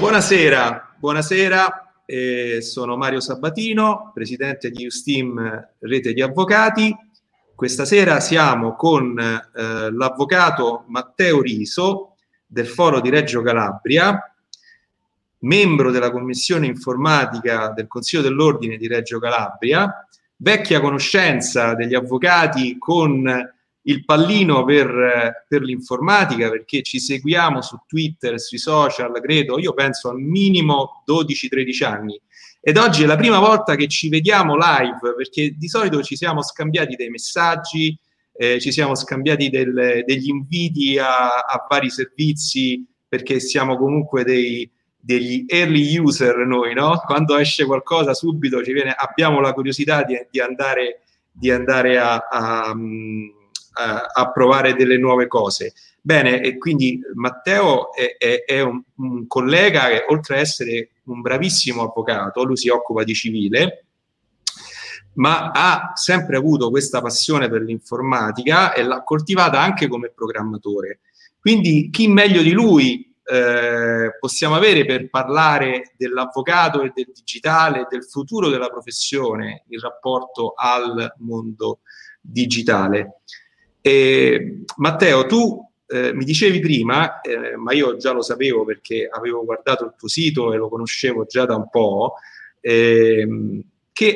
Buonasera, buonasera, sono Mario Sabatino, presidente di Usteam Rete di Avvocati. Questa sera siamo con l'avvocato Matteo Riso del Foro di Reggio Calabria, membro della Commissione Informatica del Consiglio dell'Ordine di Reggio Calabria, vecchia conoscenza degli avvocati con il pallino per l'informatica, perché ci seguiamo su Twitter, sui social, credo, io penso al minimo 12-13 anni. Ed oggi è la prima volta che ci vediamo live, perché di solito ci siamo scambiati dei messaggi, ci siamo scambiati degli inviti a vari servizi, perché siamo comunque degli early user noi, no? Quando esce qualcosa subito ci viene, abbiamo la curiosità di andare a provare delle nuove cose. Bene, e quindi Matteo è un collega che, oltre a essere un bravissimo avvocato, lui si occupa di civile, ma ha sempre avuto questa passione per l'informatica e l'ha coltivata anche come programmatore. Quindi chi meglio di lui possiamo avere per parlare dell'avvocato e del digitale, del futuro della professione in rapporto al mondo digitale. Matteo, tu mi dicevi prima, ma io già lo sapevo perché avevo guardato il tuo sito e lo conoscevo già da un po', che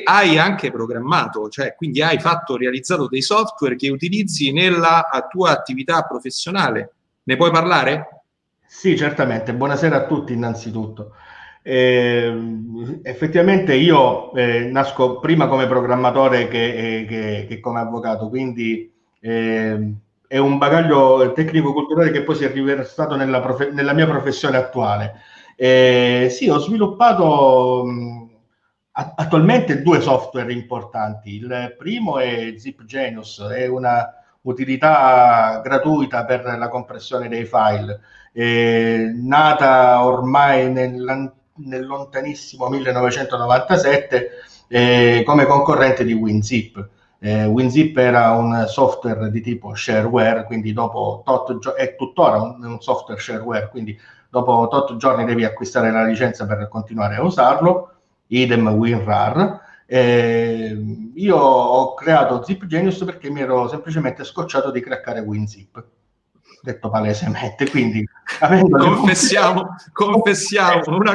hai anche programmato, cioè quindi hai realizzato dei software che utilizzi nella tua attività professionale. Ne puoi parlare? Sì, certamente. Buonasera a tutti innanzitutto. Effettivamente io nasco prima come programmatore che come avvocato, quindi è un bagaglio tecnico-culturale che poi si è riversato nella mia professione attuale. Sì, ho sviluppato attualmente due software importanti. Il primo è ZipGenius, è una utilità gratuita per la compressione dei file, nata ormai nel lontanissimo 1997 come concorrente di WinZip. WinZip era un software di tipo shareware, quindi è tuttora un software shareware, quindi dopo 8 giorni devi acquistare la licenza per continuare a usarlo, idem WinRAR. Io ho creato ZipGenius perché mi ero semplicemente scocciato di craccare WinZip, detto palesemente, quindi confessiamo una confessione.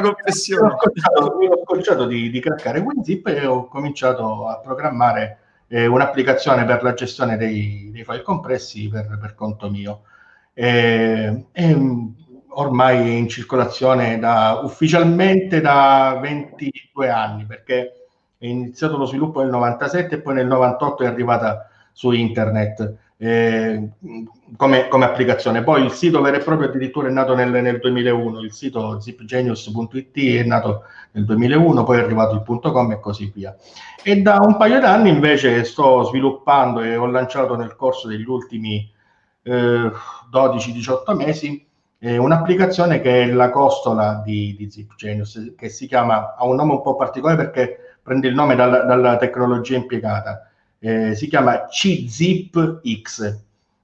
Mi ero scocciato di craccare WinZip e ho cominciato a programmare un'applicazione per la gestione dei file compressi per conto mio. Ormai è in circolazione ufficialmente da 22 anni, perché è iniziato lo sviluppo nel 97 e poi nel 98 è arrivata su internet come applicazione. Poi il sito vero e proprio addirittura è nato nel 2001, il sito zipgenius.it è nato nel 2001, poi è arrivato il .com e così via. E da un paio d'anni invece sto sviluppando e ho lanciato nel corso degli ultimi 12-18 mesi un'applicazione che è la costola di ZipGenius, che si chiama, ha un nome un po' particolare perché prende il nome dalla tecnologia impiegata. Si chiama czipX,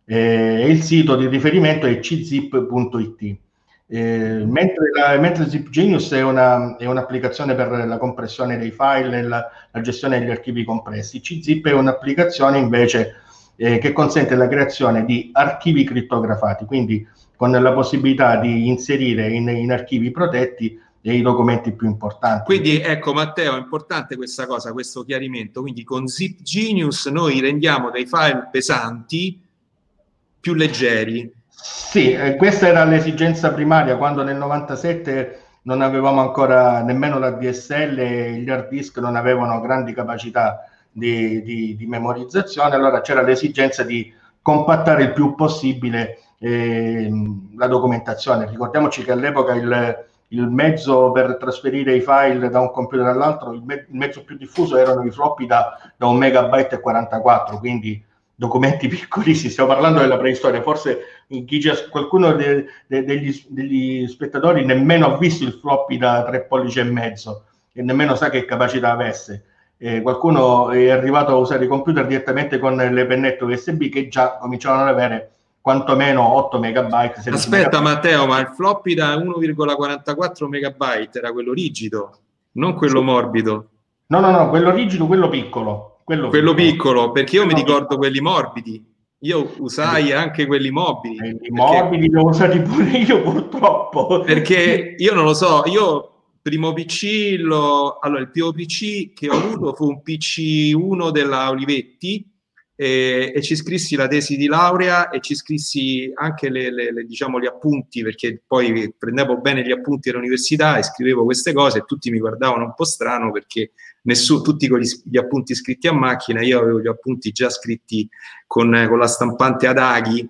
il sito di riferimento è czip.it, mentre ZipGenius è un'applicazione per la compressione dei file e la gestione degli archivi compressi. Czip è un'applicazione invece che consente la creazione di archivi crittografati, quindi con la possibilità di inserire in archivi protetti dei documenti più importanti. Quindi ecco Matteo, è importante questa cosa, questo chiarimento. Quindi con ZipGenius noi rendiamo dei file pesanti più leggeri. Sì, questa era l'esigenza primaria quando nel 97 non avevamo ancora nemmeno la DSL e gli hard disk non avevano grandi capacità di memorizzazione, allora c'era l'esigenza di compattare il più possibile la documentazione. Ricordiamoci che all'epoca il mezzo per trasferire i file da un computer all'altro, il mezzo più diffuso erano i floppy da 1 megabyte e 44, quindi documenti piccolissimi. Stiamo parlando della preistoria, forse qualcuno degli spettatori nemmeno ha visto il floppy da 3,5 pollici e nemmeno sa che capacità avesse. Qualcuno è arrivato a usare i computer direttamente con le pennette USB che già cominciavano ad avere quantomeno 8 megabyte. Aspetta megabyte. Matteo, ma il floppy da 1,44 megabyte era quello rigido, non quello morbido? No, no, no, quello rigido, quello piccolo. Quello piccolo, perché io mi ricordo quelli morbidi. Io usai anche quelli mobili. I mobili li ho usati pure io, purtroppo. Perché io non lo so, io primo PC, il primo PC che ho avuto fu un PC1 della Olivetti e ci scrissi la tesi di laurea e ci scrissi anche diciamo, gli appunti, perché poi prendevo bene gli appunti all'università e scrivevo queste cose e tutti mi guardavano un po' strano perché tutti con gli appunti scritti a macchina, io avevo gli appunti già scritti con la stampante ad aghi,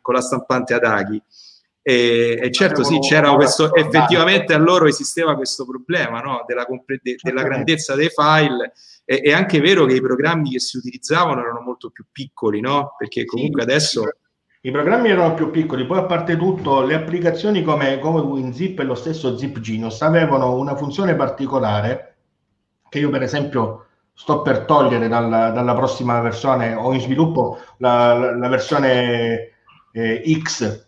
e certo sì, c'era questo, effettivamente a loro esisteva questo problema, no? della grandezza dei file. È anche vero che i programmi che si utilizzavano erano molto più piccoli, no? Perché comunque sì, adesso i programmi erano più piccoli, poi a parte tutto le applicazioni come WinZip e lo stesso ZipGenius avevano una funzione particolare che io per esempio sto per togliere dalla prossima versione, ho in sviluppo la versione X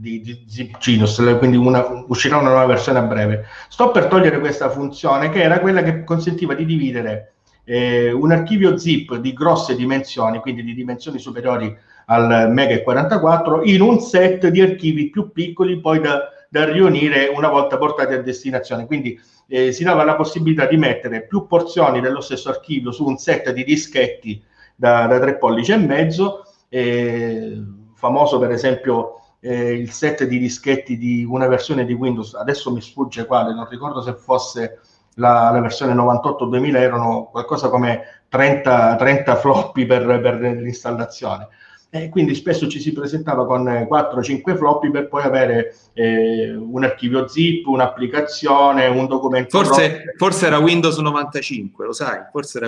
di ZipGenius, quindi uscirà una nuova versione a breve. Sto per togliere questa funzione che era quella che consentiva di dividere un archivio zip di grosse dimensioni, quindi di dimensioni superiori al mega 44, in un set di archivi più piccoli poi da riunire una volta portati a destinazione. Quindi si dava la possibilità di mettere più porzioni dello stesso archivio su un set di dischetti da 3,5 pollici. Famoso per esempio il set di dischetti di una versione di Windows, adesso mi sfugge quale, non ricordo se fosse la versione 98-2000, erano qualcosa come 30 floppy per l'installazione, e quindi spesso ci si presentava con 4-5 floppy per poi avere un archivio zip, un'applicazione, un documento. Forse era Windows 95, lo sai? Forse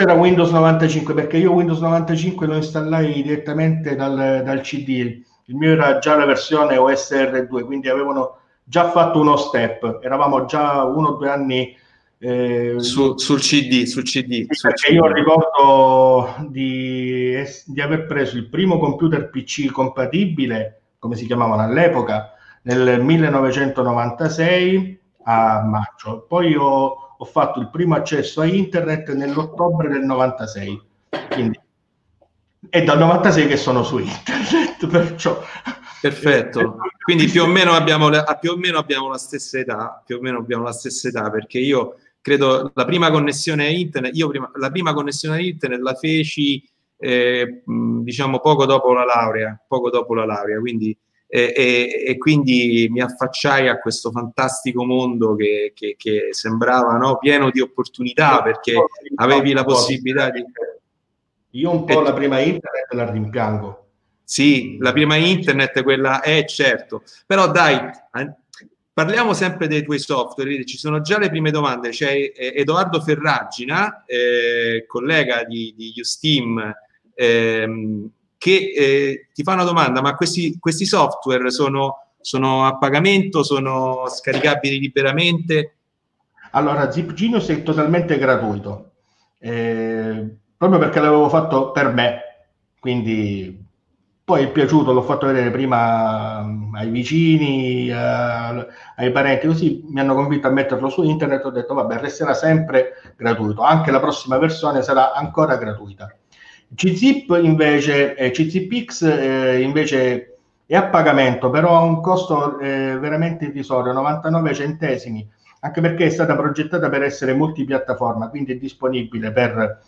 era Windows 95, perché io Windows 95 lo installai direttamente dal CD. Il mio era già la versione OSR2, quindi avevano già fatto uno step, eravamo già 1 o 2 anni sul CD. Perché io ricordo di aver preso il primo computer PC compatibile, come si chiamavano all'epoca, nel 1996 a maggio. Poi ho fatto il primo accesso a internet nell'ottobre del 96, quindi è dal 96 che sono su internet, perciò perfetto. Quindi più o meno abbiamo la stessa età, perché io credo la prima connessione a internet, la feci diciamo poco dopo la laurea, quindi quindi mi affacciai a questo fantastico mondo che sembrava, no, pieno di opportunità, perché avevi la possibilità di... Io un po' la prima internet la rimpiango. Sì, la prima internet, quella è certo. Però dai, parliamo sempre dei tuoi software. Ci sono già le prime domande. C'è Edoardo Ferragina, collega di Usteam, che ti fa una domanda, ma questi software sono a pagamento, sono scaricabili liberamente? Allora, ZipGenius è totalmente gratuito, proprio perché l'avevo fatto per me, quindi... Poi è piaciuto, l'ho fatto vedere prima ai vicini, ai parenti, così mi hanno convinto a metterlo su internet, ho detto vabbè, resterà sempre gratuito, anche la prossima versione sarà ancora gratuita. CzipX invece è a pagamento, però ha un costo veramente irrisorio, 99 centesimi, anche perché è stata progettata per essere multipiattaforma, quindi è disponibile per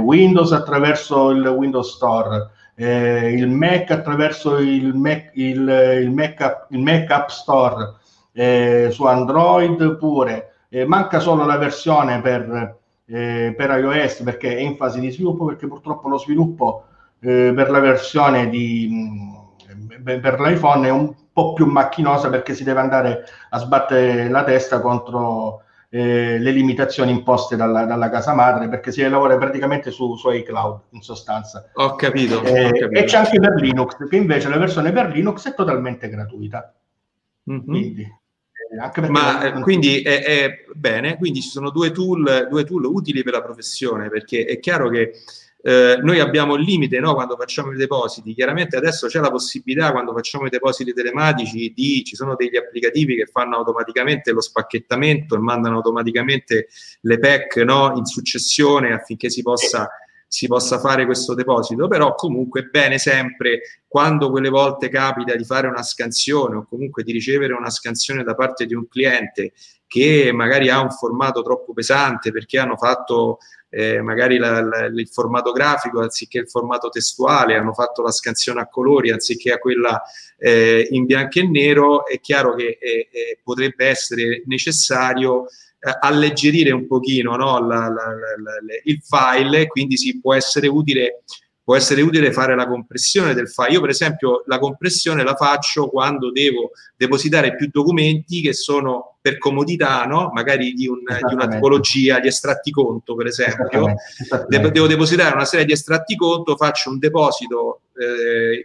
Windows attraverso il Windows Store, il Mac attraverso il Mac App Store, su Android pure, manca solo la versione per iOS perché è in fase di sviluppo, perché purtroppo lo sviluppo per la versione per l'iPhone è un po' più macchinosa, perché si deve andare a sbattere la testa contro le limitazioni imposte dalla casa madre, perché si lavora praticamente su iCloud in sostanza. Ho capito. E c'è anche per Linux, che invece la versione per Linux è totalmente gratuita. Mm-hmm. Quindi è bene, quindi ci sono due tool utili per la professione, perché è chiaro che Noi abbiamo il limite, no, quando facciamo i depositi. Chiaramente adesso c'è la possibilità, quando facciamo i depositi telematici, ci sono degli applicativi che fanno automaticamente lo spacchettamento e mandano automaticamente le PEC, no, in successione affinché si possa fare questo deposito. Però comunque è bene sempre, quando quelle volte capita di fare una scansione o comunque di ricevere una scansione da parte di un cliente che magari ha un formato troppo pesante perché hanno fatto magari il formato grafico anziché il formato testuale, hanno fatto la scansione a colori anziché a quella in bianco e nero, è chiaro che potrebbe essere necessario alleggerire un pochino, no, il file, quindi può essere utile fare la compressione del file. Io per esempio la compressione la faccio quando devo depositare più documenti che sono per comodità, no? Magari di una tipologia, di estratti conto per esempio. Esattamente. Devo depositare una serie di estratti conto, faccio un deposito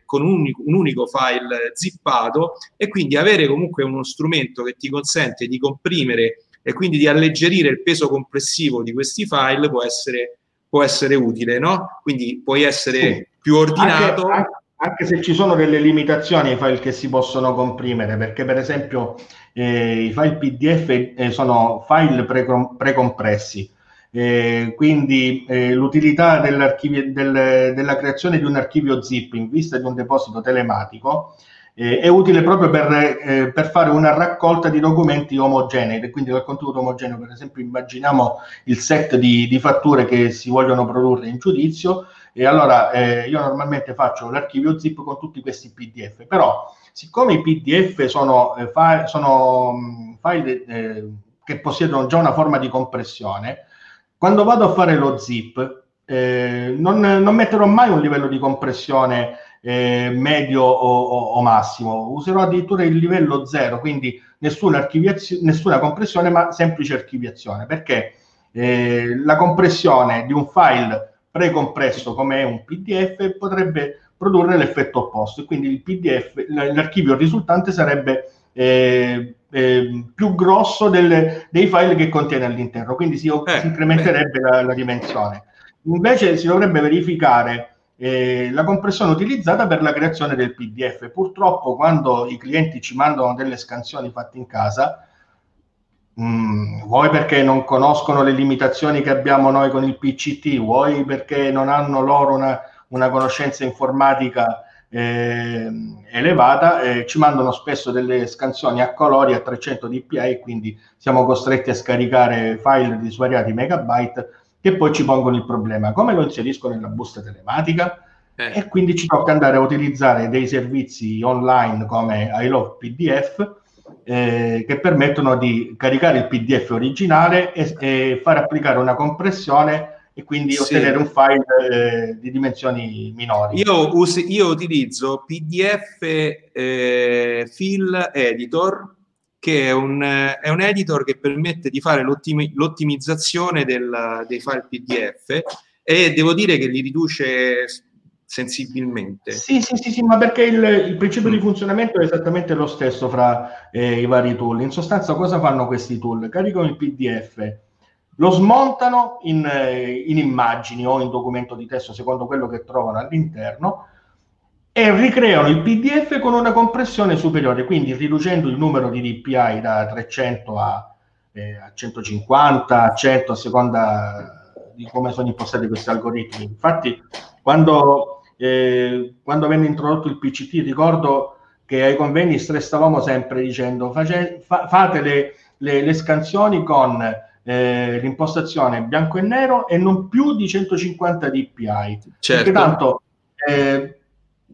con un unico file zippato, e quindi avere comunque uno strumento che ti consente di comprimere e quindi di alleggerire il peso complessivo di questi file può essere utile, no? Quindi puoi essere più ordinato. Anche se ci sono delle limitazioni ai file che si possono comprimere, perché per esempio i file PDF sono file precompressi, quindi l'utilità della creazione di un archivio zip in vista di un deposito telematico è utile proprio per fare una raccolta di documenti omogenei, quindi dal contenuto omogeneo. Per esempio immaginiamo il set di fatture che si vogliono produrre in giudizio, e allora io normalmente faccio l'archivio zip con tutti questi PDF, però siccome i PDF sono file che possiedono già una forma di compressione, quando vado a fare lo zip non metterò mai un livello di compressione medio o massimo, userò addirittura il livello 0, quindi nessuna compressione ma semplice archiviazione, perché la compressione di un file precompresso come è un PDF potrebbe produrre l'effetto opposto, e quindi il PDF, l'archivio risultante sarebbe più grosso dei file che contiene all'interno, quindi si incrementerebbe la dimensione. Invece si dovrebbe verificare la compressione utilizzata per la creazione del PDF. Purtroppo quando i clienti ci mandano delle scansioni fatte in casa, vuoi perché non conoscono le limitazioni che abbiamo noi con il PCT, vuoi perché non hanno loro una conoscenza informatica elevata, ci mandano spesso delle scansioni a colori a 300 dpi, quindi siamo costretti a scaricare file di svariati megabyte che poi ci pongono il problema: come lo inserisco nella busta telematica? E quindi ci tocca andare a utilizzare dei servizi online come I Love PDF, che permettono di caricare il PDF originale e far applicare una compressione e quindi ottenere un file di dimensioni minori. Io utilizzo PDF Fill Editor, che è un editor che permette di fare l'ottimizzazione dei file PDF, e devo dire che li riduce sensibilmente. Sì, ma perché il principio di funzionamento è esattamente lo stesso fra i vari tool. In sostanza cosa fanno questi tool? Caricano il PDF, lo smontano in immagini o in documento di testo secondo quello che trovano all'interno, e ricreano il PDF con una compressione superiore, quindi riducendo il numero di dpi da 300 a 150, a 100, a seconda di come sono impostati questi algoritmi. Infatti quando venne introdotto il PCT, ricordo che ai convegni strestavamo sempre dicendo: fate le scansioni con l'impostazione bianco e nero e non più di 150 dpi. Certo. Perché tanto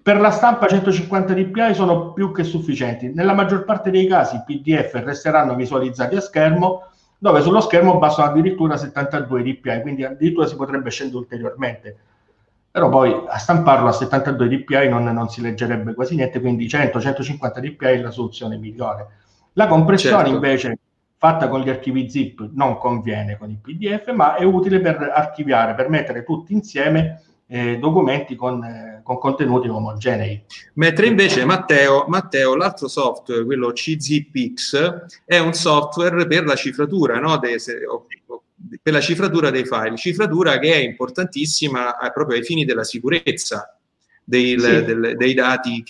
per la stampa 150 dpi sono più che sufficienti. Nella maggior parte dei casi i PDF resteranno visualizzati a schermo, dove sullo schermo bastano addirittura 72 dpi, quindi addirittura si potrebbe scendere ulteriormente. Però poi a stamparlo a 72 dpi non si leggerebbe quasi niente, quindi 100-150 dpi è la soluzione migliore. La compressione invece fatta con gli archivi zip non conviene con il PDF, ma è utile per archiviare, per mettere tutti insieme documenti con contenuti omogenei. Mentre invece Matteo, l'altro software, quello CzipX, è un software per la cifratura, no? per la cifratura dei file, cifratura che è importantissima proprio ai fini della sicurezza dei dati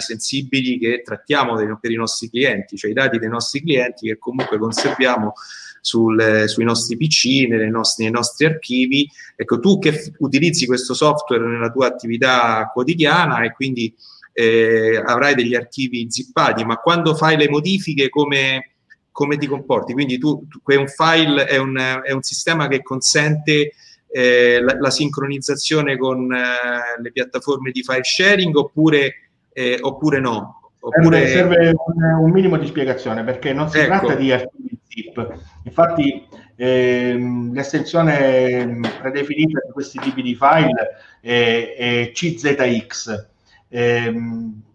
sensibili che trattiamo per i nostri clienti, cioè i dati dei nostri clienti che comunque conserviamo sui nostri PC, nei nostri archivi. Ecco, tu che utilizzi questo software nella tua attività quotidiana e quindi avrai degli archivi zippati, ma quando fai le modifiche come ti comporti? Quindi tu un file è un sistema che consente la sincronizzazione con le piattaforme di file sharing oppure no? Oppure... Serve un minimo di spiegazione, perché non si tratta di archivi zip. Infatti l'estensione predefinita di questi tipi di file è czx,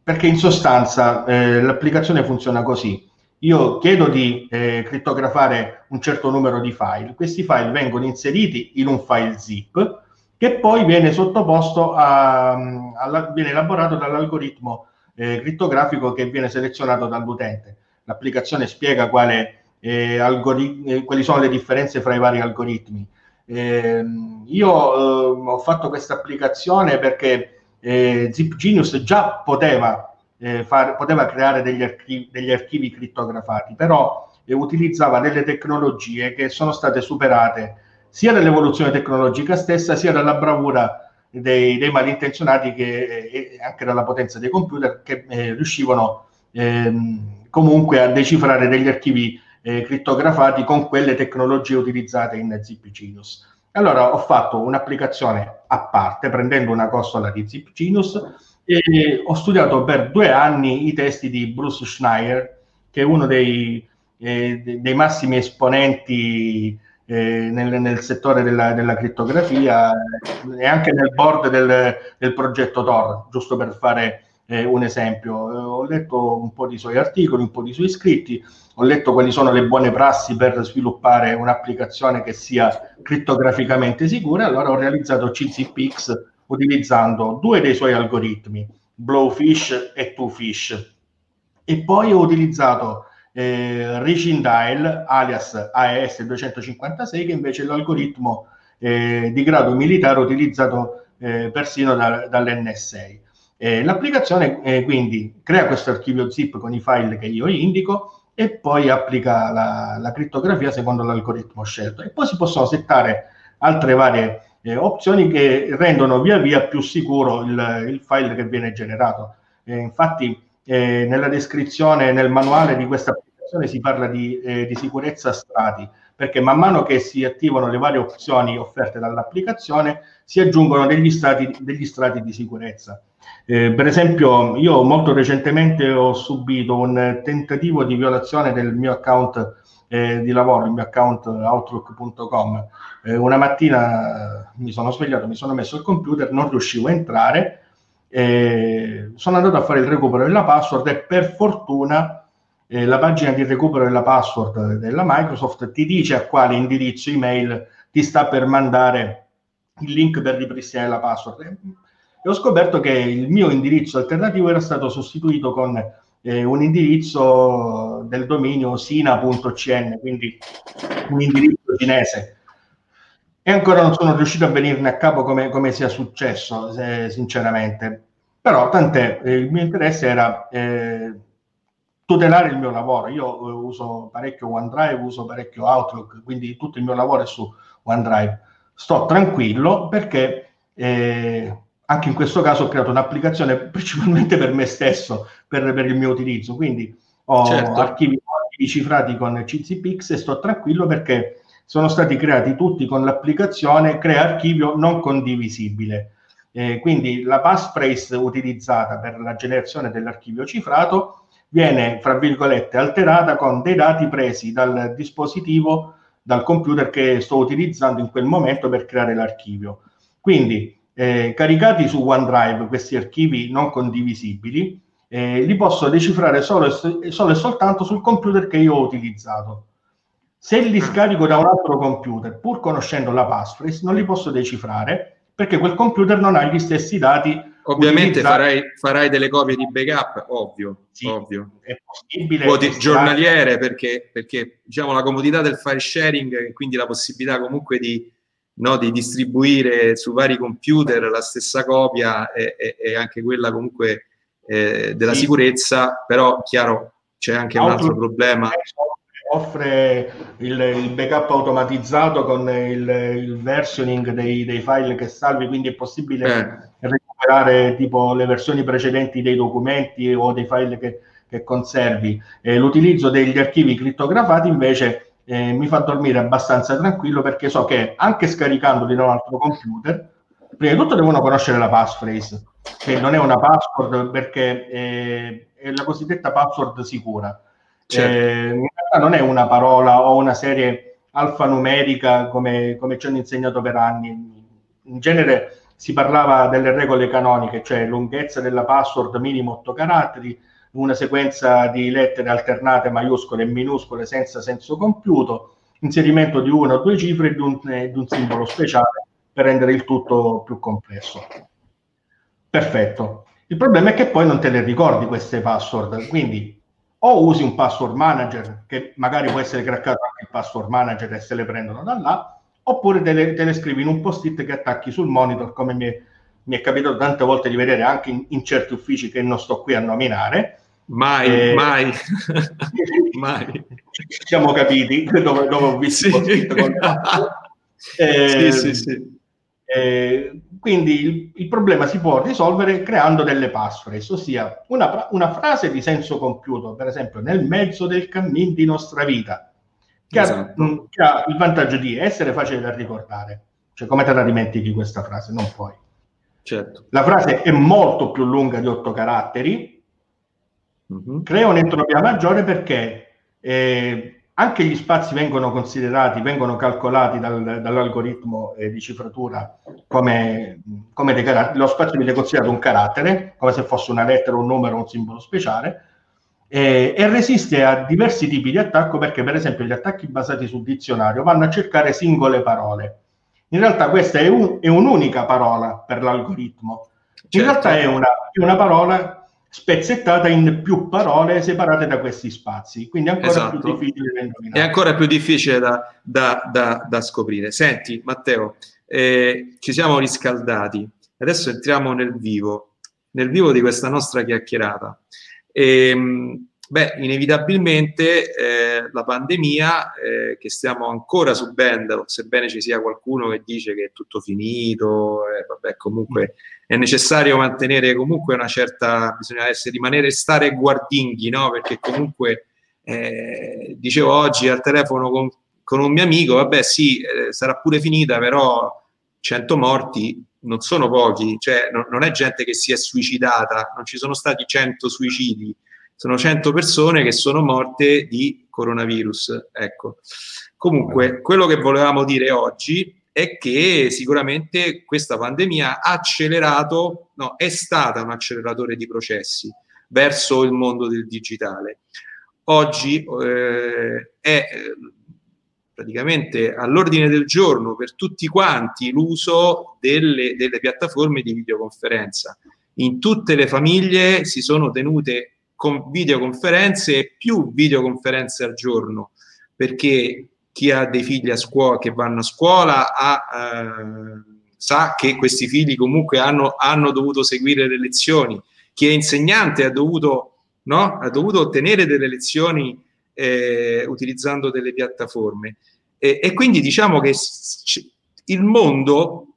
perché in sostanza l'applicazione funziona così. Io chiedo di crittografare un certo numero di file. Questi file vengono inseriti in un file zip che poi viene sottoposto viene elaborato dall'algoritmo crittografico che viene selezionato dall'utente. L'applicazione spiega quali sono le differenze fra i vari algoritmi. Io ho fatto questa applicazione perché ZipGenius già poteva creare degli archivi crittografati, però utilizzava delle tecnologie che sono state superate sia dall'evoluzione tecnologica stessa, sia dalla bravura dei malintenzionati e anche dalla potenza dei computer che riuscivano comunque a decifrare degli archivi crittografati con quelle tecnologie utilizzate in ZipGenius. Allora ho fatto un'applicazione a parte, prendendo una costola di ZipGenius, e ho studiato per 2 anni i testi di Bruce Schneier, che è uno dei massimi esponenti nel settore della crittografia e anche nel board del progetto Tor, giusto per fare un esempio. Ho letto un po' di suoi articoli, un po' di suoi scritti, ho letto quali sono le buone prassi per sviluppare un'applicazione che sia crittograficamente sicura, allora ho realizzato CzipX utilizzando 2 dei suoi algoritmi, Blowfish e Tofish. E poi ho utilizzato Richindale, alias AES-256, che invece è l'algoritmo di grado militare utilizzato persino dall'NSA. L'applicazione quindi crea questo archivio zip con i file che io indico e poi applica la crittografia secondo l'algoritmo scelto. E poi si possono settare altre varie opzioni che rendono via via più sicuro il file che viene generato. Infatti nella descrizione, nel manuale di questa applicazione si parla di sicurezza a strati, perché man mano che si attivano le varie opzioni offerte dall'applicazione si aggiungono degli strati di sicurezza. Per esempio, io molto recentemente ho subito un tentativo di violazione del mio account di lavoro, il mio account outlook.com. Una mattina mi sono svegliato, mi sono messo il computer, non riuscivo a entrare, sono andato a fare il recupero della password e per fortuna la pagina di recupero della password della Microsoft ti dice a quale indirizzo email ti sta per mandare il link per ripristinare la password. E ho scoperto che il mio indirizzo alternativo era stato sostituito con un indirizzo del dominio sina.cn, quindi un indirizzo cinese. E ancora non sono riuscito a venirne a capo come sia successo, sinceramente. Però tant'è, il mio interesse era tutelare il mio lavoro. Io uso parecchio OneDrive, uso parecchio Outlook, quindi tutto il mio lavoro è su OneDrive. Sto tranquillo perché... anche in questo caso ho creato un'applicazione principalmente per me stesso, per il mio utilizzo, quindi ho archivi cifrati con CzipX e sto tranquillo perché sono stati creati tutti con l'applicazione crea archivio non condivisibile. Quindi la passphrase utilizzata per la generazione dell'archivio cifrato viene, fra virgolette, alterata con dei dati presi dal dispositivo, dal computer che sto utilizzando in quel momento per creare l'archivio. Quindi caricati su OneDrive questi archivi non condivisibili, li posso decifrare solo e soltanto sul computer che io ho utilizzato. Se li scarico da un altro computer, pur conoscendo la passphrase, non li posso decifrare perché quel computer non ha gli stessi dati Ovviamente farai delle copie di backup, ovvio, sì, ovvio. È possibile. Giornaliere, perché diciamo la comodità del file sharing, quindi la possibilità comunque di distribuire su vari computer la stessa copia e anche quella comunque della sicurezza, però chiaro c'è anche un altro problema. Offre il backup automatizzato con il versioning dei file che salvi, quindi è possibile recuperare tipo le versioni precedenti dei documenti o dei file che conservi. L'utilizzo degli archivi crittografati invece mi fa dormire abbastanza tranquillo, perché so che anche scaricandoli da un altro computer, prima di tutto devono conoscere la passphrase, che non è una password, perché è la cosiddetta password sicura. Certo. In realtà non è una parola o una serie alfanumerica come ci hanno insegnato per anni. In genere si parlava delle regole canoniche, cioè lunghezza della password minimo 8 caratteri, una sequenza di lettere alternate maiuscole e minuscole senza senso compiuto, inserimento di una o due cifre e di un simbolo speciale per rendere il tutto più complesso. Perfetto. Il problema è che poi non te le ricordi queste password, quindi o usi un password manager, che magari può essere craccato anche il password manager e se le prendono da là, oppure te le scrivi in un post-it che attacchi sul monitor, come mi è capitato tante volte di vedere anche in certi uffici che non sto qui a nominare. Mai. Mai. Ci siamo capiti, dove ho visto il post-it con sì. Quindi il problema si può risolvere creando delle passphrase, ossia una frase di senso compiuto, per esempio nel mezzo del cammin di nostra vita, che, esatto, che ha il vantaggio di essere facile da ricordare, cioè come te la dimentichi questa frase? Non puoi. Certo. La frase è molto più lunga di 8 caratteri, crea un'entropia maggiore perché anche gli spazi vengono calcolati dall'algoritmo di cifratura come dei caratteri. Lo spazio viene considerato un carattere, come se fosse una lettera, un numero, un simbolo speciale, e resiste a diversi tipi di attacco, perché per esempio gli attacchi basati sul dizionario vanno a cercare singole parole. In realtà questa è un'unica parola per l'algoritmo. In realtà è una parola spezzettata in più parole separate da questi spazi, quindi è ancora più difficile da indovinare. È ancora più difficile da scoprire. Senti Matteo, ci siamo riscaldati, adesso entriamo nel vivo di questa nostra chiacchierata. Inevitabilmente la pandemia, che stiamo ancora subendo, sebbene ci sia qualcuno che dice che è tutto finito, comunque è necessario mantenere comunque una certa, bisogna stare guardinghi, no? Perché comunque dicevo oggi al telefono con un mio amico, sarà pure finita, però 100 morti non sono pochi, cioè non è gente che si è suicidata, non ci sono stati 100 suicidi. Sono 100 persone che sono morte di coronavirus, ecco. Comunque, quello che volevamo dire oggi è che sicuramente questa pandemia è stata un acceleratore di processi verso il mondo del digitale. Oggi è praticamente all'ordine del giorno per tutti quanti l'uso delle piattaforme di videoconferenza. In tutte le famiglie si sono tenute con videoconferenze e più videoconferenze al giorno, perché chi ha dei figli a scuola che vanno a scuola sa che questi figli comunque hanno dovuto seguire le lezioni, chi è insegnante ha dovuto ottenere delle lezioni utilizzando delle piattaforme e quindi diciamo che il mondo,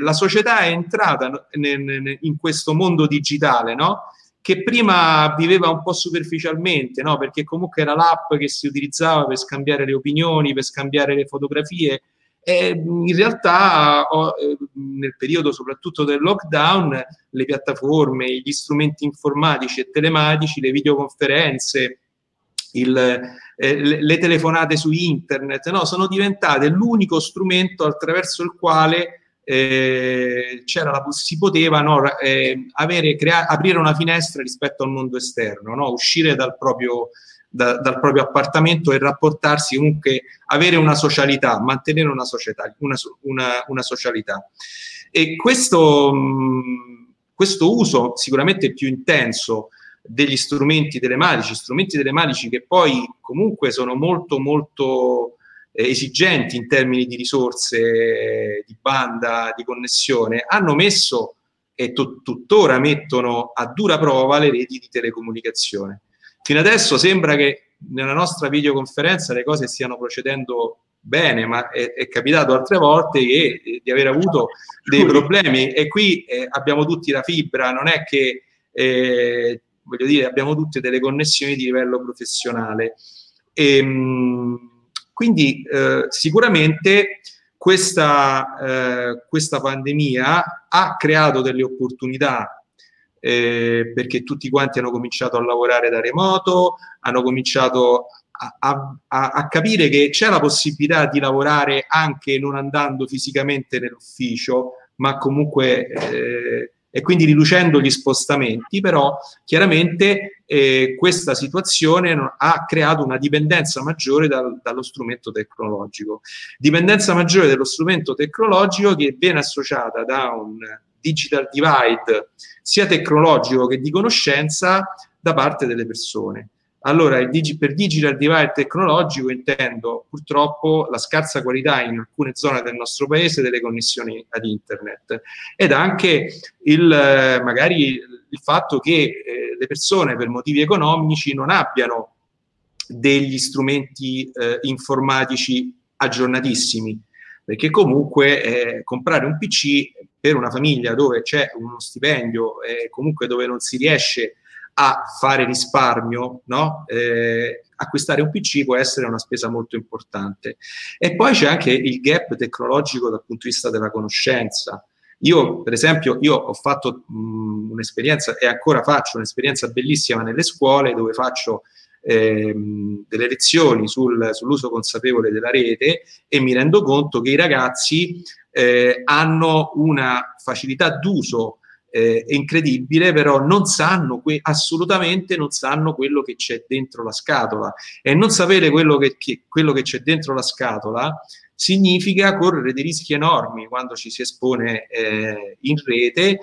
la società è entrata in questo mondo digitale, no? Che prima viveva un po' superficialmente, no? Perché comunque era l'app che si utilizzava per scambiare le opinioni, per scambiare le fotografie, e in realtà nel periodo soprattutto del lockdown le piattaforme, gli strumenti informatici e telematici, le videoconferenze, le telefonate su internet, no? Sono diventate l'unico strumento attraverso il quale si poteva aprire una finestra rispetto al mondo esterno, no? Uscire dal proprio appartamento e rapportarsi, comunque avere una socialità, mantenere una socialità. E questo questo uso sicuramente più intenso degli strumenti telematici che poi comunque sono molto molto esigenti in termini di risorse, di banda, di connessione, hanno messo e tuttora mettono a dura prova le reti di telecomunicazione. Fino adesso sembra che nella nostra videoconferenza le cose stiano procedendo bene, ma è capitato altre volte di aver avuto dei problemi, e qui abbiamo tutti la fibra, non è che voglio dire, abbiamo tutte delle connessioni di livello professionale. Quindi sicuramente questa pandemia ha creato delle opportunità, perché tutti quanti hanno cominciato a lavorare da remoto, hanno cominciato a capire che c'è la possibilità di lavorare anche non andando fisicamente nell'ufficio, ma comunque e quindi riducendo gli spostamenti, però chiaramente questa situazione ha creato una dipendenza maggiore dallo strumento tecnologico. Dipendenza maggiore dello strumento tecnologico che viene associata da un digital divide sia tecnologico che di conoscenza da parte delle persone. Allora, per digital divide tecnologico intendo purtroppo la scarsa qualità in alcune zone del nostro paese delle connessioni ad internet, ed anche magari il fatto che le persone per motivi economici non abbiano degli strumenti informatici aggiornatissimi, perché comunque comprare un PC per una famiglia dove c'è uno stipendio e comunque dove non si riesce a fare risparmio, no? Acquistare un PC può essere una spesa molto importante. E poi c'è anche il gap tecnologico dal punto di vista della conoscenza. Io, per esempio, ho fatto un'esperienza, e ancora faccio un'esperienza bellissima nelle scuole, dove faccio delle lezioni sull'uso consapevole della rete, e mi rendo conto che i ragazzi hanno una facilità d'uso incredibile, però non sanno assolutamente non sanno quello che c'è dentro la scatola, e non sapere quello che c'è dentro la scatola significa correre dei rischi enormi quando ci si espone in rete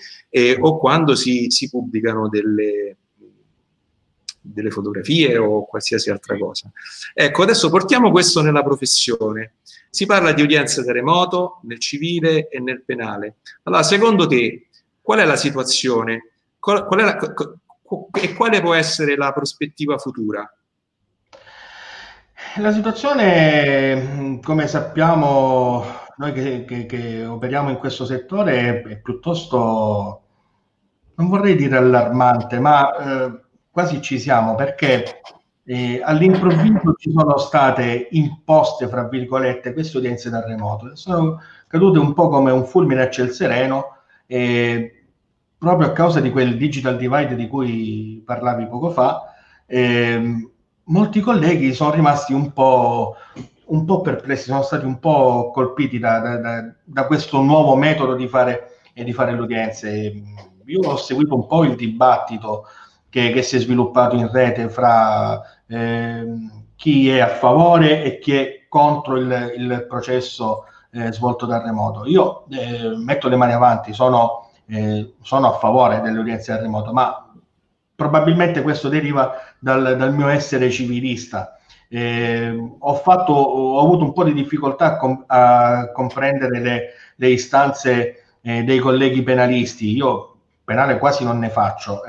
o quando si pubblicano delle fotografie o qualsiasi altra cosa. Ecco, adesso portiamo questo nella professione. Si parla di udienza da remoto nel civile e nel penale. Allora, secondo te qual è la situazione? Quale può essere la prospettiva futura? La situazione, come sappiamo noi che operiamo in questo settore, è piuttosto, non vorrei dire allarmante, ma quasi ci siamo, perché all'improvviso ci sono state imposte, fra virgolette, queste udienze da remoto. Sono cadute un po' come un fulmine a ciel sereno, proprio a causa di quel digital divide di cui parlavi poco fa. Molti colleghi sono rimasti un po' perplessi, sono stati un po' colpiti da questo nuovo metodo di fare le udienze. Io ho seguito un po' il dibattito che si è sviluppato in rete fra chi è a favore e chi è contro il processo svolto dal remoto. Io metto le mani avanti, sono a favore delle udienze dal remoto, ma probabilmente questo deriva dal mio essere civilista. Ho avuto un po' di difficoltà a comprendere le istanze dei colleghi penalisti. Io penale quasi non ne faccio.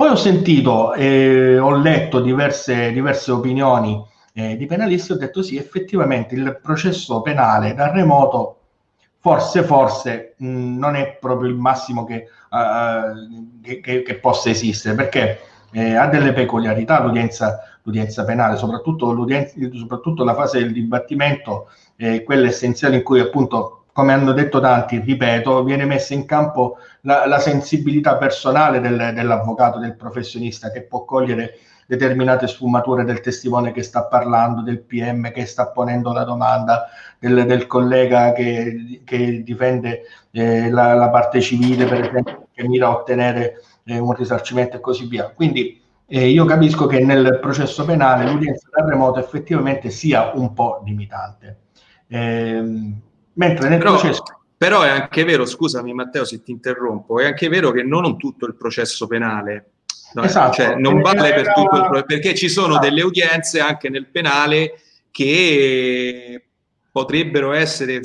Poi ho sentito e ho letto diverse opinioni di penalisti, ho detto sì, effettivamente il processo penale da remoto forse non è proprio il massimo che possa esistere, perché ha delle peculiarità l'udienza penale, soprattutto la fase del dibattimento, quella essenziale in cui, appunto, come hanno detto tanti, ripeto, viene messa in campo la sensibilità personale dell'avvocato, del professionista, che può cogliere determinate sfumature del testimone che sta parlando, del PM che sta ponendo la domanda, del collega che difende la parte civile, per esempio, che mira a ottenere un risarcimento e così via. Quindi io capisco che nel processo penale l'udienza da remoto effettivamente sia un po' limitante. Mentre nel processo Però è anche vero, scusami Matteo se ti interrompo, è anche vero che non tutto il processo penale, no, esatto, cioè non vale per tutto il processo, perché ci sono delle udienze anche nel penale che potrebbero essere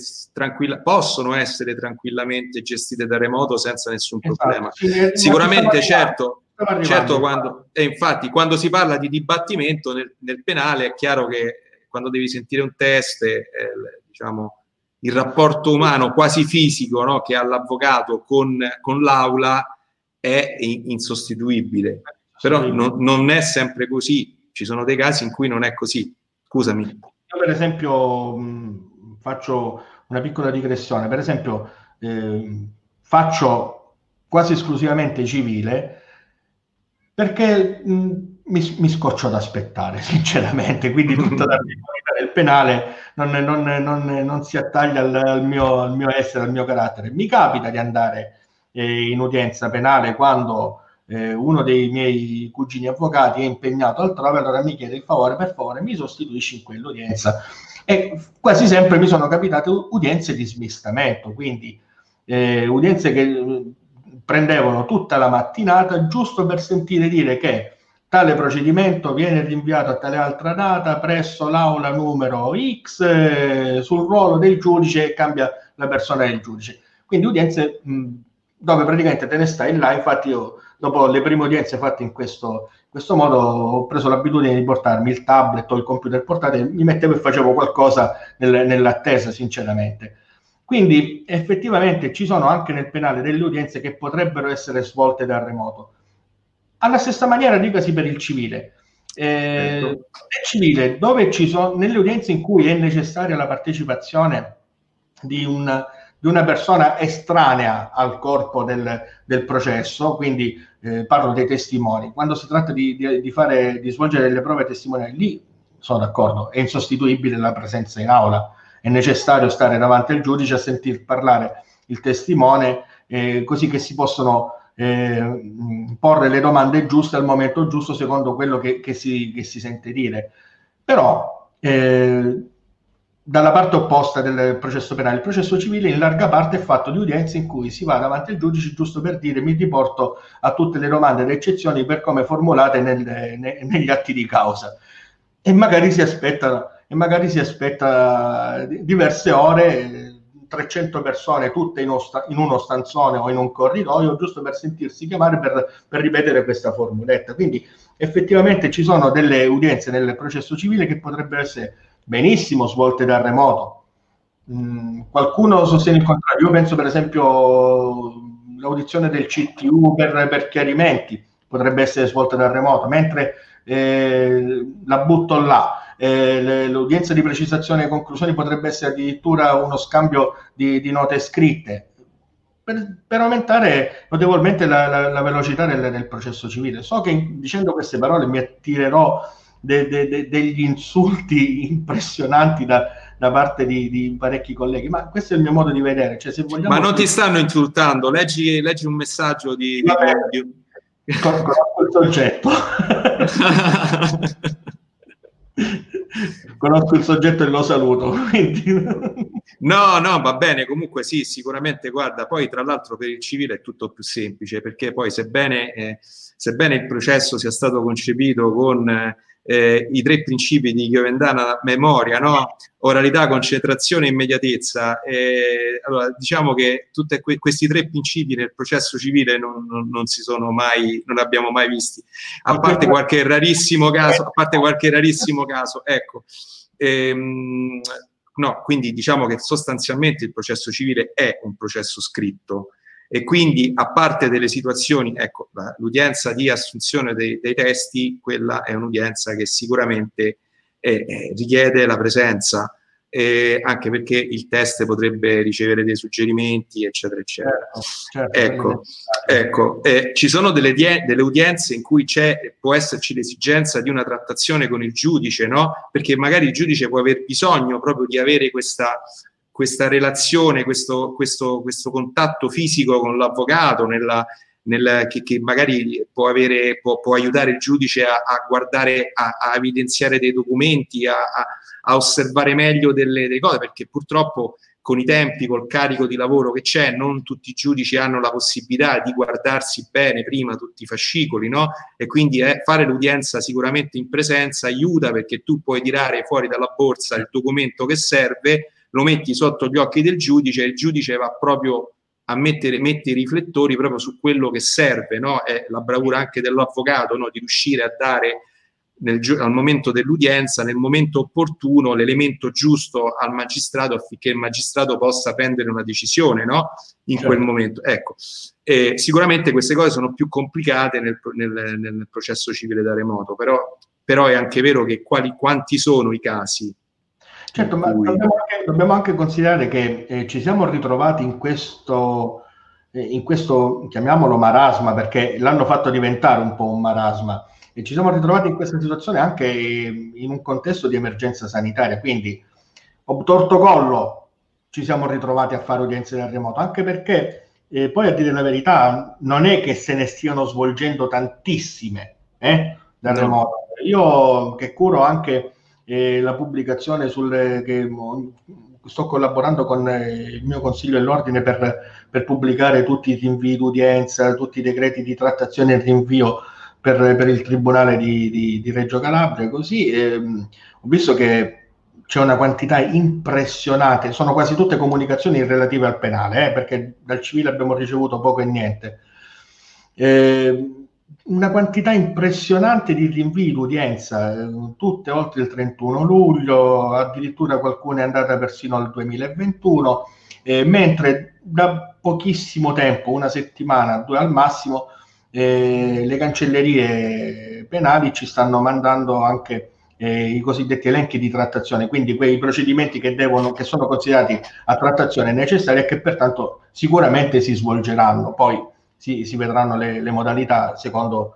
possono essere tranquillamente gestite da remoto senza nessun problema. Esatto. Sicuramente, certo, quando si parla di dibattimento nel penale è chiaro che quando devi sentire un test, diciamo il rapporto umano quasi fisico, no, che ha l'avvocato con l'aula è insostituibile. Però non è sempre così, ci sono dei casi in cui non è così. Scusami. Io per esempio faccio una piccola digressione, per esempio faccio quasi esclusivamente civile perché mi scoccio ad aspettare, sinceramente, quindi tutta la disponibilità del penale non si attaglia al mio essere, al mio carattere. Mi capita di andare in udienza penale quando uno dei miei cugini avvocati è impegnato altrove, allora mi chiede il favore, per favore mi sostituisci in quell'udienza, e quasi sempre mi sono capitate udienze di smistamento, quindi udienze che prendevano tutta la mattinata giusto per sentire dire che tale procedimento viene rinviato a tale altra data presso l'aula numero X, sul ruolo del giudice cambia la persona del giudice. Quindi udienze dove praticamente te ne stai in là. Infatti io dopo le prime udienze fatte in questo modo ho preso l'abitudine di portarmi il tablet o il computer portatile, mi mettevo e facevo qualcosa nell'attesa, sinceramente. Quindi effettivamente ci sono anche nel penale delle udienze che potrebbero essere svolte dal remoto. Alla stessa maniera dicasi per il civile. Nel civile, dove ci sono nelle udienze in cui è necessaria la partecipazione di una persona estranea al corpo del processo, quindi parlo dei testimoni. Quando si tratta di svolgere delle prove testimoniali, lì sono d'accordo, è insostituibile la presenza in aula, è necessario stare davanti al giudice a sentir parlare il testimone, così che si possono porre le domande giuste al momento giusto secondo quello che si sente dire. Però dalla parte opposta del processo penale, il processo civile in larga parte è fatto di udienze in cui si va davanti al giudice giusto per dire mi riporto a tutte le domande e le eccezioni per come formulate negli atti di causa, e magari si aspetta diverse ore, 300 persone tutte in uno stanzone o in un corridoio, giusto per sentirsi chiamare per ripetere questa formuletta. Quindi effettivamente ci sono delle udienze nel processo civile che potrebbero essere benissimo svolte dal remoto. Qualcuno sostiene il contrario. Io penso per esempio l'audizione del CTU per chiarimenti potrebbe essere svolta dal remoto, mentre la butto là. L'udienza di precisazione e conclusioni potrebbe essere addirittura uno scambio di note scritte per aumentare notevolmente la velocità del processo civile. So che dicendo queste parole mi attirerò degli insulti impressionanti da parte di parecchi colleghi, ma questo è il mio modo di vedere, cioè, se vogliamo... Ma non ti stanno insultando, leggi un messaggio di... Conosco il soggetto. Conosco il soggetto e lo saluto, quindi... no, va bene, comunque sì, sicuramente. Guarda, poi tra l'altro per il civile è tutto più semplice, perché poi sebbene il processo sia stato concepito con i tre principi di Chiovendana memoria, no? Oralità, concentrazione e immediatezza, allora diciamo che tutti questi tre principi nel processo civile non si sono mai, non abbiamo mai visti, a parte qualche rarissimo caso, ecco. No, quindi diciamo che sostanzialmente il processo civile è un processo scritto, e quindi a parte delle situazioni, ecco, l'udienza di assunzione dei testi, quella è un'udienza che sicuramente richiede la presenza, anche perché il test potrebbe ricevere dei suggerimenti, eccetera eccetera. Certo, ecco. Ci sono delle udienze in cui può esserci l'esigenza di una trattazione con il giudice, no? Perché magari il giudice può aver bisogno proprio di avere questa relazione, questo contatto fisico con l'avvocato, che magari può aiutare il giudice a guardare, a evidenziare dei documenti, a osservare meglio delle cose, perché purtroppo con i tempi, col carico di lavoro che c'è, non tutti i giudici hanno la possibilità di guardarsi bene prima tutti i fascicoli, no? E quindi fare l'udienza sicuramente in presenza aiuta, perché tu puoi tirare fuori dalla borsa il documento che serve, lo metti sotto gli occhi del giudice e il giudice va proprio a mette i riflettori proprio su quello che serve, no? È la bravura anche dell'avvocato, no? Di riuscire a dare al momento dell'udienza, nel momento opportuno, l'elemento giusto al magistrato affinché il magistrato possa prendere una decisione, no? In certo. Quel momento. Ecco. Sicuramente queste cose sono più complicate nel processo civile da remoto, però è anche vero che quanti sono i casi. Certo, ma dobbiamo anche considerare che ci siamo ritrovati in questo, chiamiamolo marasma, perché l'hanno fatto diventare un po' un marasma, e ci siamo ritrovati in questa situazione anche in un contesto di emergenza sanitaria, quindi obtorto collo ci siamo ritrovati a fare udienze da remoto, anche perché poi a dire la verità non è che se ne stiano svolgendo tantissime da remoto. Io che curo anche la pubblicazione che sto collaborando con il mio Consiglio dell'Ordine per pubblicare tutti i rinvii d'udienza, tutti i decreti di trattazione e rinvio per il Tribunale di Reggio Calabria, così ho visto che c'è una quantità impressionante, sono quasi tutte comunicazioni relative al penale, perché dal civile abbiamo ricevuto poco e niente, una quantità impressionante di rinvii d'udienza, tutte oltre il 31 luglio, addirittura qualcuna è andata persino al 2021, mentre da pochissimo tempo, una settimana, due al massimo, le cancellerie penali ci stanno mandando anche i cosiddetti elenchi di trattazione, quindi quei procedimenti che sono considerati a trattazione necessaria e che pertanto sicuramente si svolgeranno, poi si vedranno le modalità secondo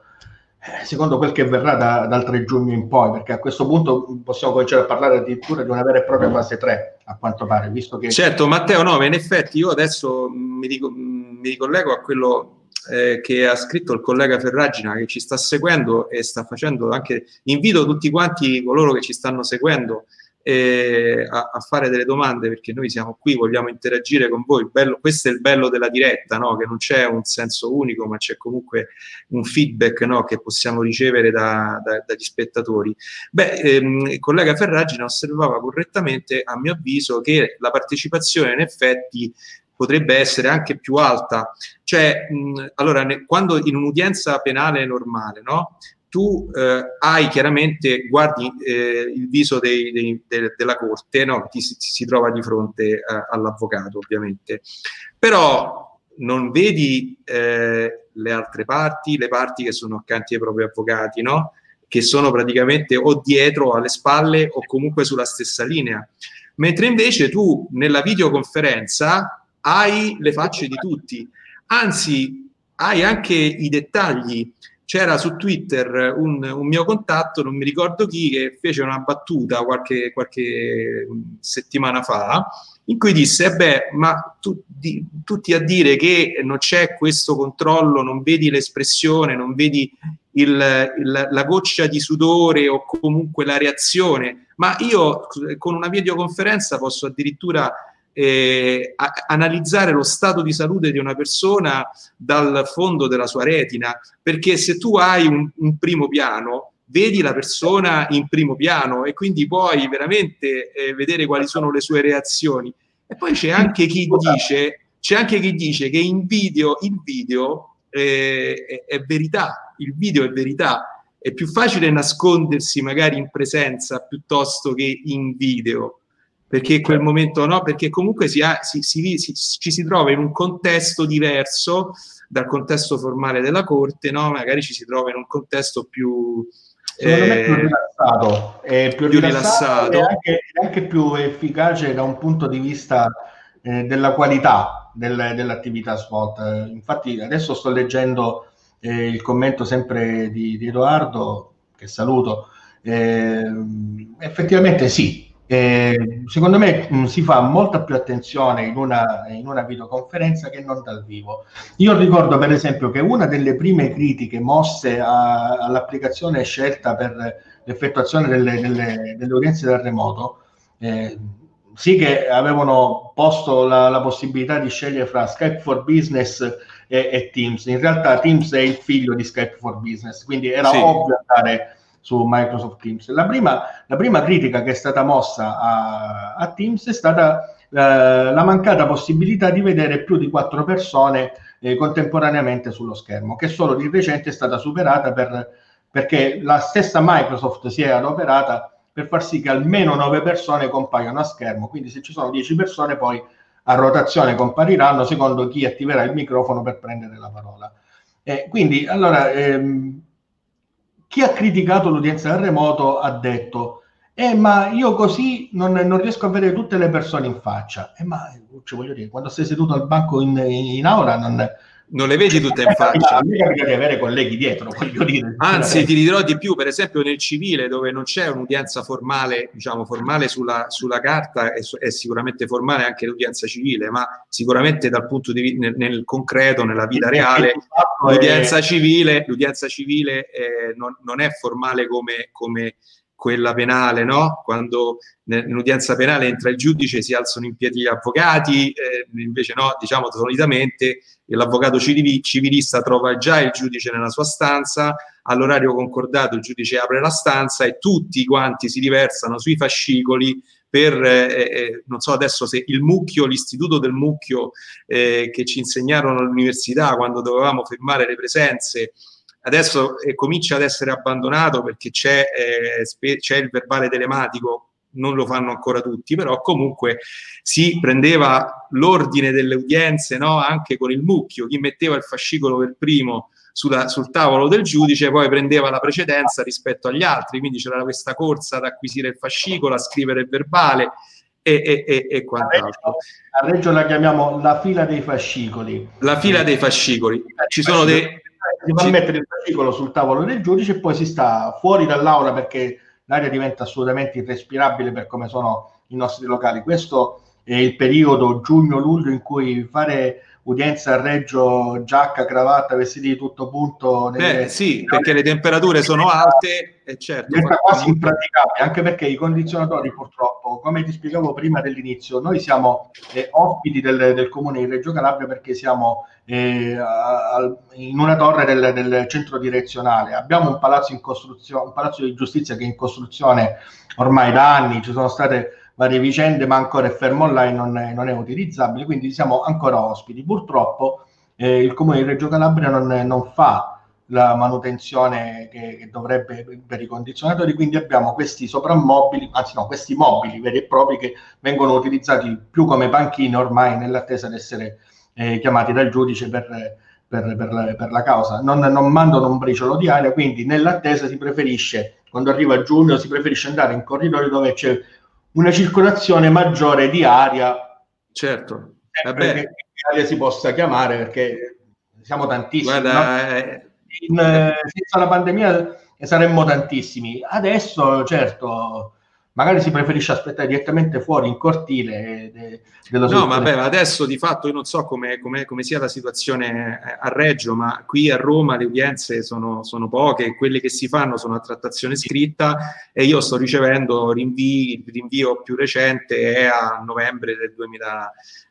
quel che verrà dal 3 giugno in poi, perché a questo punto possiamo cominciare a parlare addirittura di una vera e propria fase 3, a quanto pare, visto che... Certo, Matteo, no, ma in effetti io adesso mi ricollego a quello che ha scritto il collega Ferragina, che ci sta seguendo e sta facendo anche... Invito tutti quanti coloro che ci stanno seguendo a fare delle domande, perché noi siamo qui, vogliamo interagire con voi. Questo è il bello della diretta, no? Che non c'è un senso unico, ma c'è comunque un feedback, no? Che possiamo ricevere dagli spettatori. Il collega Ferragina osservava correttamente, a mio avviso, che la partecipazione in effetti potrebbe essere anche più alta, cioè allora quando in un'udienza penale normale, no? Tu hai chiaramente, guardi il viso della corte, no? Si trova di fronte all'avvocato ovviamente, però non vedi le altre parti, le parti che sono accanto ai propri avvocati, no? Che sono praticamente o dietro, alle spalle o comunque sulla stessa linea, mentre invece tu nella videoconferenza hai le facce di tutti, anzi hai anche i dettagli. C'era su Twitter un mio contatto, non mi ricordo chi, che fece una battuta qualche settimana fa in cui disse ma tutti a dire che non c'è questo controllo, non vedi l'espressione, non vedi la goccia di sudore o comunque la reazione, ma io con una videoconferenza posso addirittura analizzare lo stato di salute di una persona dal fondo della sua retina, perché se tu hai un primo piano vedi la persona in primo piano e quindi puoi veramente vedere quali sono le sue reazioni. E poi c'è anche chi dice che il video è verità, il video è verità, è più facile nascondersi magari in presenza piuttosto che in video, perché quel momento no, perché comunque ci si trova in un contesto diverso dal contesto formale della corte, no? Magari ci si trova in un contesto più rilassato. È anche più efficace da un punto di vista della qualità dell'attività svolta. Infatti adesso sto leggendo il commento sempre di Edoardo, che saluto, effettivamente sì. Secondo me si fa molta più attenzione in una videoconferenza che non dal vivo. Io ricordo per esempio che una delle prime critiche mosse all'applicazione scelta per l'effettuazione delle udienze da remoto sì che avevano posto la possibilità di scegliere fra Skype for Business e Teams. In realtà Teams è il figlio di Skype for Business, quindi era ovvio andare su Microsoft Teams. La prima critica che è stata mossa a Teams è stata la mancata possibilità di vedere più di 4 persone contemporaneamente sullo schermo, che solo di recente è stata superata perché la stessa Microsoft si è adoperata per far sì che almeno 9 persone compaiano a schermo. Quindi se ci sono 10 persone, poi a rotazione compariranno secondo chi attiverà il microfono per prendere la parola. Quindi allora chi ha criticato l'udienza da remoto ha detto: ma io così non riesco a vedere tutte le persone in faccia. Ma cioè, voglio dire, quando sei seduto al banco in aula non le vedi tutte in faccia. A me capita di avere colleghi dietro, voglio dire. Anzi, ti dirò di più, per esempio nel civile, dove non c'è un'udienza formale, diciamo formale sulla carta, è sicuramente formale anche l'udienza civile, ma sicuramente dal punto di vista nel concreto, nella vita reale, l'udienza civile non è formale come quella penale, no? Quando nell'udienza penale entra il giudice, si alzano in piedi gli avvocati, invece no, diciamo solitamente l'avvocato civilista trova già il giudice nella sua stanza, all'orario concordato il giudice apre la stanza e tutti quanti si riversano sui fascicoli per, non so adesso se il mucchio, l'istituto del mucchio che ci insegnarono all'università quando dovevamo firmare le presenze, adesso comincia ad essere abbandonato perché c'è il verbale telematico, non lo fanno ancora tutti, però comunque si prendeva l'ordine delle udienze, no? Anche con il mucchio, chi metteva il fascicolo per primo sul tavolo del giudice poi prendeva la precedenza rispetto agli altri, quindi c'era questa corsa ad acquisire il fascicolo, a scrivere il verbale e quant'altro. A Reggio la chiamiamo la fila dei fascicoli. La fila dei fascicoli. Ci sono dei... Si va a mettere il fascicolo sul tavolo del giudice e poi si sta fuori dall'aula perché l'aria diventa assolutamente irrespirabile per come sono i nostri locali. Questo è il periodo giugno-luglio in cui fare udienza a Reggio, giacca, cravatta, vestiti di tutto punto. Sì, perché le temperature sono alte e certo. Diventa quasi impraticabile, anche perché i condizionatori purtroppo, come ti spiegavo prima dell'inizio, noi siamo ospiti del comune di Reggio Calabria perché siamo in una torre del centro direzionale. Abbiamo un palazzo in costruzione, un palazzo di giustizia che è in costruzione ormai da anni, ci sono state varie vicende, ma ancora è fermo online, non è utilizzabile, quindi siamo ancora ospiti. Purtroppo il Comune di Reggio Calabria non fa la manutenzione che dovrebbe per i condizionatori, quindi abbiamo questi mobili veri e propri che vengono utilizzati più come panchine ormai nell'attesa di essere chiamati dal giudice per la causa. Non mandano un briciolo di aria, quindi nell'attesa si preferisce, quando arriva giugno, si preferisce andare in corridoi dove c'è una circolazione maggiore di aria, certo, perché l'aria si possa chiamare, perché siamo tantissimi. Guarda, no? Senza la pandemia saremmo tantissimi. Adesso, certo, magari si preferisce aspettare direttamente fuori in cortile dello No, vabbè, adesso di fatto io non so come sia la situazione a Reggio, ma qui a Roma le udienze sono poche, quelle che si fanno sono a trattazione scritta e io sto ricevendo il rinvio più recente è a novembre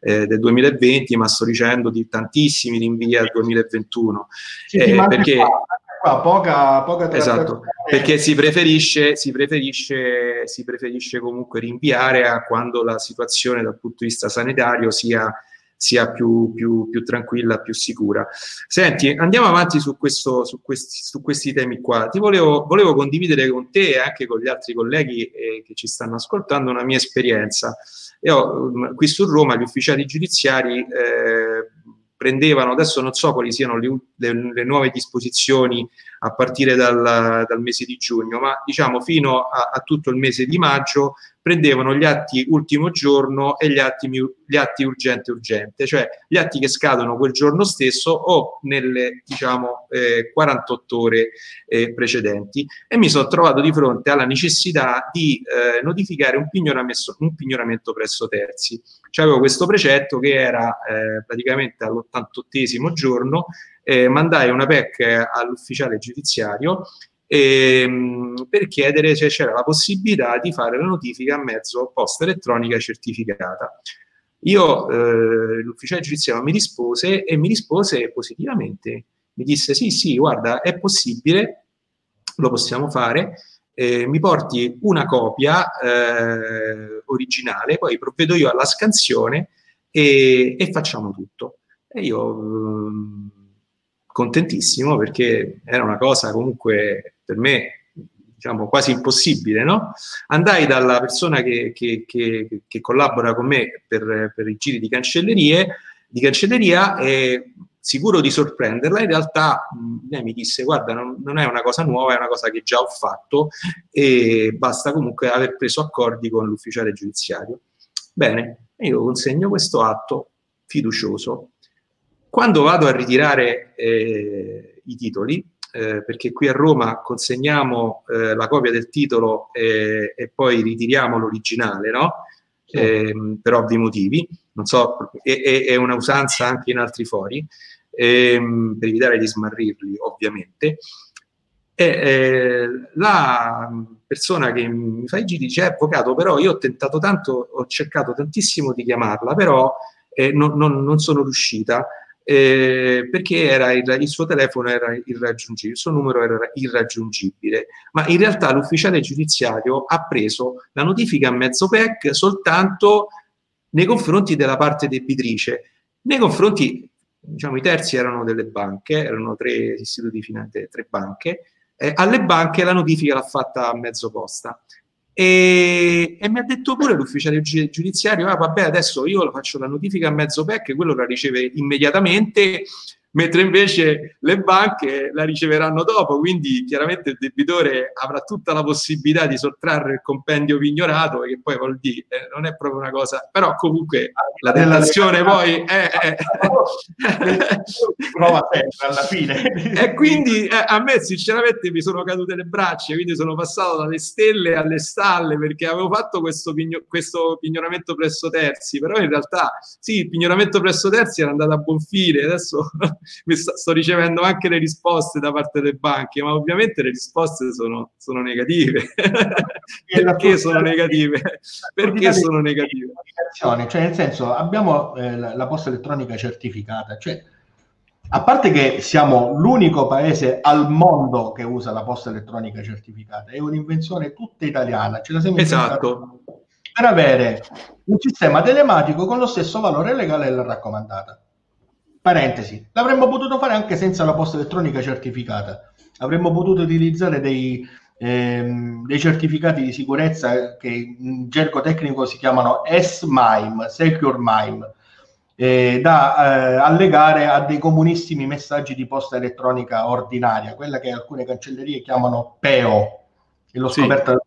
del 2020, ma sto ricevendo di tantissimi rinvii al 2021. Sì, perché poca esatto, perché si preferisce comunque rinviare a quando la situazione dal punto di vista sanitario sia più tranquilla, più sicura. Senti, andiamo avanti su questi temi qua. Ti volevo condividere con te e anche con gli altri colleghi che ci stanno ascoltando una mia esperienza. Io qui su Roma gli ufficiali giudiziari prendevano, adesso non so quali siano le nuove disposizioni a partire dal mese di giugno, ma diciamo fino a tutto il mese di maggio prendevano gli atti ultimo giorno e gli atti urgente, cioè gli atti che scadono quel giorno stesso o nelle 48 ore precedenti, e mi sono trovato di fronte alla necessità di notificare un pignoramento presso terzi. Cioè, avevo questo precetto che era praticamente all'88° giorno, mandai una PEC all'ufficiale giudiziario per chiedere se c'era la possibilità di fare la notifica a mezzo posta elettronica certificata. Io, l'ufficiale giudiziario mi rispose positivamente, mi disse sì, guarda, è possibile, lo possiamo fare, mi porti una copia originale, poi provvedo io alla scansione e facciamo tutto. E io contentissimo, perché era una cosa comunque per me, diciamo, quasi impossibile, no? Andai dalla persona che collabora con me per i giri di cancelleria e, sicuro di sorprenderla, in realtà lei mi disse guarda, non è una cosa nuova, è una cosa che già ho fatto e basta comunque aver preso accordi con l'ufficiale giudiziario. Bene, io consegno questo atto fiducioso. Quando vado a ritirare i titoli, perché qui a Roma consegniamo la copia del titolo e poi ritiriamo l'originale, no? Per ovvi motivi, non so, è una usanza anche in altri fori, per evitare di smarrirli ovviamente. La persona che mi fa i giri dice avvocato, però io ho cercato tantissimo di chiamarla, però non sono riuscita. Perché il suo telefono era irraggiungibile, il suo numero era irraggiungibile, ma in realtà l'ufficiale giudiziario ha preso la notifica a mezzo PEC soltanto nei confronti della parte debitrice. Nei confronti, diciamo, i terzi erano delle banche, erano tre istituti finanziari, tre banche, alle banche la notifica l'ha fatta a mezzo posta. E mi ha detto pure l'ufficiale giudiziario vabbè, adesso io faccio la notifica a mezzo PEC e quello la riceve immediatamente, mentre invece le banche la riceveranno dopo, quindi chiaramente il debitore avrà tutta la possibilità di sottrarre il compendio pignorato, che poi vuol dire non è proprio una cosa, però comunque la tentazione poi è prova sempre alla fine. E quindi a me sinceramente mi sono cadute le braccia, quindi sono passato dalle stelle alle stalle, perché avevo fatto questo pignoramento presso terzi, però in realtà sì, il pignoramento presso terzi era andato a buon fine, adesso sto ricevendo anche le risposte da parte delle banche, ma ovviamente le risposte sono negative. Perché sono negative? Perché sono negative? Cioè, nel senso, abbiamo la posta elettronica certificata, cioè, a parte che siamo l'unico paese al mondo che usa la posta elettronica certificata, è un'invenzione tutta italiana, ce la siamo esatto. Per avere un sistema telematico con lo stesso valore legale della raccomandata. Parentesi, l'avremmo potuto fare anche senza la posta elettronica certificata, avremmo potuto utilizzare dei certificati di sicurezza che in gergo tecnico si chiamano S-MIME, Secure MIME, da allegare a dei comunissimi messaggi di posta elettronica ordinaria, quella che alcune cancellerie chiamano PEO, e l'ho scoperta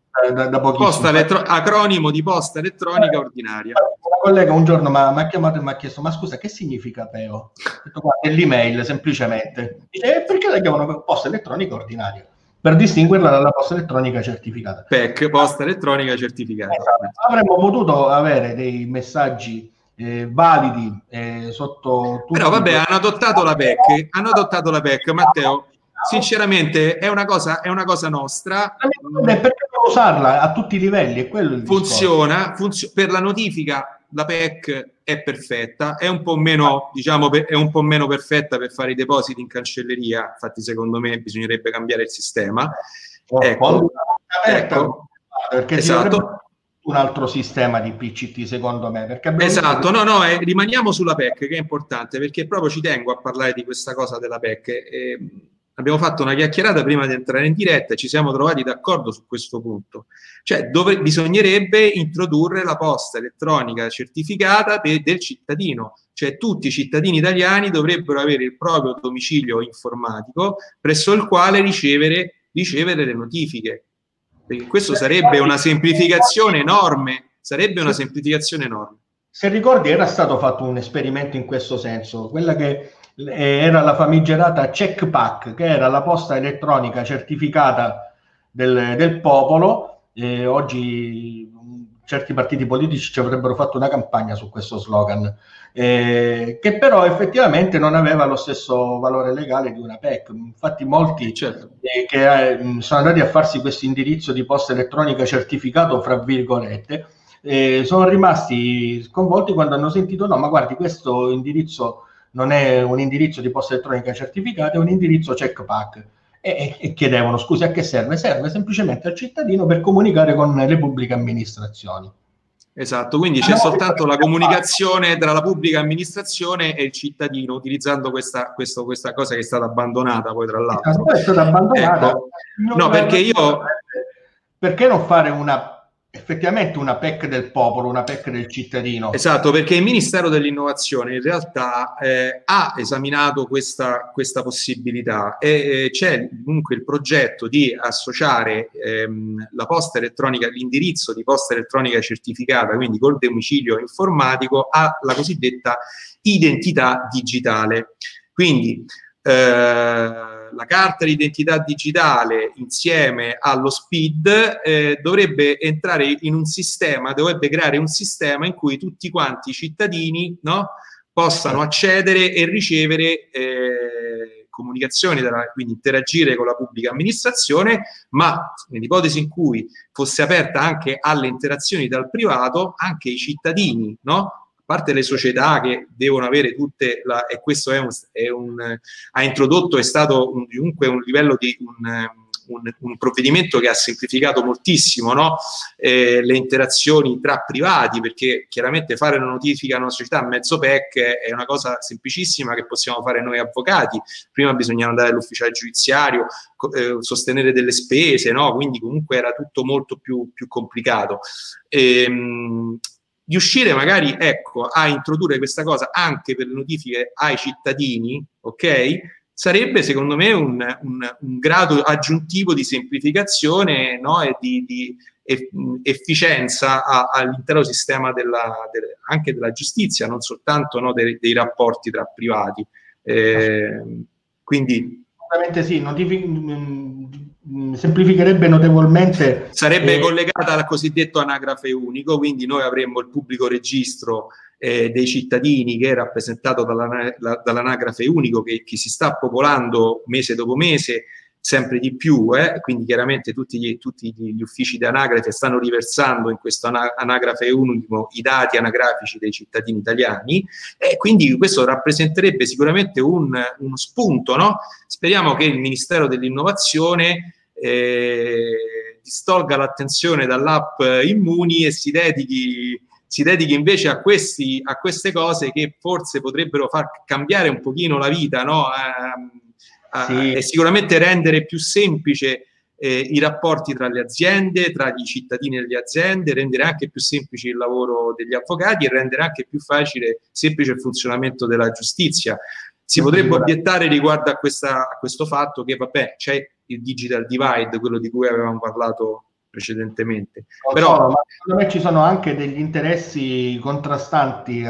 da pochissimo. Acronimo di posta elettronica ordinaria. Una collega un giorno mi ha chiamato e mi ha chiesto ma scusa, che significa PEO? Ho detto guarda, è l'email semplicemente. E perché la chiamano posta elettronica ordinaria? Per distinguerla dalla posta elettronica certificata. PEC, posta elettronica certificata. Esatto. Avremmo potuto avere dei messaggi validi sotto... Però vabbè, hanno adottato la PEC, Matteo. Sinceramente è una cosa nostra. Perché non usarla a tutti i livelli? È quello il funziona per la notifica. La PEC è perfetta, è un po' meno, diciamo, è un po' meno perfetta per fare i depositi in cancelleria. Infatti, secondo me bisognerebbe cambiare il sistema. Ecco. Perché esatto. Un altro sistema di PCT, secondo me, perché esatto, rimaniamo sulla PEC, che è importante, perché proprio ci tengo a parlare di questa cosa della PEC. Abbiamo fatto una chiacchierata prima di entrare in diretta e ci siamo trovati d'accordo su questo punto, cioè dove bisognerebbe introdurre la posta elettronica certificata del cittadino, cioè tutti i cittadini italiani dovrebbero avere il proprio domicilio informatico presso il quale ricevere le notifiche, perché questo sarebbe una semplificazione enorme, Se ricordi, era stato fatto un esperimento in questo senso, quella che era la famigerata CzipX, che era la posta elettronica certificata del popolo, oggi certi partiti politici ci avrebbero fatto una campagna su questo slogan, che però effettivamente non aveva lo stesso valore legale di una PEC. Infatti molti sono andati a farsi questo indirizzo di posta elettronica certificato, fra virgolette, sono rimasti sconvolti quando hanno sentito: no, ma guardi, questo indirizzo non è un indirizzo di posta elettronica certificata, è un indirizzo checkpack. E chiedevano: scusi, a che serve? Serve semplicemente al cittadino per comunicare con le pubbliche amministrazioni. Esatto, quindi c'è soltanto la comunicazione tra la pubblica amministrazione e il cittadino, utilizzando questa cosa che è stata abbandonata poi, tra l'altro. È stata abbandonata. Ecco. No, perché non fare effettivamente una PEC del popolo, una PEC del cittadino? Esatto, perché il Ministero dell'Innovazione in realtà ha esaminato questa possibilità e c'è dunque il progetto di associare la posta elettronica, l'indirizzo di posta elettronica certificata, quindi col domicilio informatico, alla cosiddetta identità digitale. Quindi la carta d'identità digitale insieme allo SPID dovrebbe entrare in un sistema, dovrebbe creare un sistema in cui tutti quanti i cittadini, no, possano accedere e ricevere comunicazioni, quindi interagire con la pubblica amministrazione, ma nell'ipotesi in cui fosse aperta anche alle interazioni dal privato, anche i cittadini, no? A parte le società che devono avere tutte e questo ha introdotto, è stato un livello di un provvedimento che ha semplificato moltissimo, no? Le interazioni tra privati, perché chiaramente fare una notifica a una società a mezzo PEC è una cosa semplicissima che possiamo fare noi avvocati. Prima bisogna andare all'ufficiale giudiziario, sostenere delle spese, no? Quindi comunque era tutto molto più complicato. Riuscire magari, ecco, a introdurre questa cosa anche per le notifiche ai cittadini, ok? Sarebbe secondo me un grado aggiuntivo di semplificazione, no? E di efficienza all'intero sistema anche della giustizia, non soltanto, no, dei rapporti tra privati. Quindi assolutamente sì, semplificherebbe notevolmente. Sarebbe collegata al cosiddetto anagrafe unico, quindi noi avremmo il pubblico registro dei cittadini che è rappresentato dall'anagrafe unico che si sta popolando mese dopo mese sempre di più, quindi chiaramente tutti gli uffici di anagrafe stanno riversando in questo anagrafe unico i dati anagrafici dei cittadini italiani, e quindi questo rappresenterebbe sicuramente uno spunto, no? Speriamo che il Ministero dell'Innovazione distolga l'attenzione dall'app Immuni e si dedichi invece a queste cose che forse potrebbero far cambiare un pochino la vita, no? Sì. E sicuramente rendere più semplice i rapporti tra le aziende, tra i cittadini e le aziende, rendere anche più semplice il lavoro degli avvocati e rendere anche più facile, semplice il funzionamento della giustizia. Si potrebbe obiettare riguardo a questo fatto che, vabbè, c'è il digital divide, quello di cui avevamo parlato precedentemente. Ma secondo me ci sono anche degli interessi contrastanti,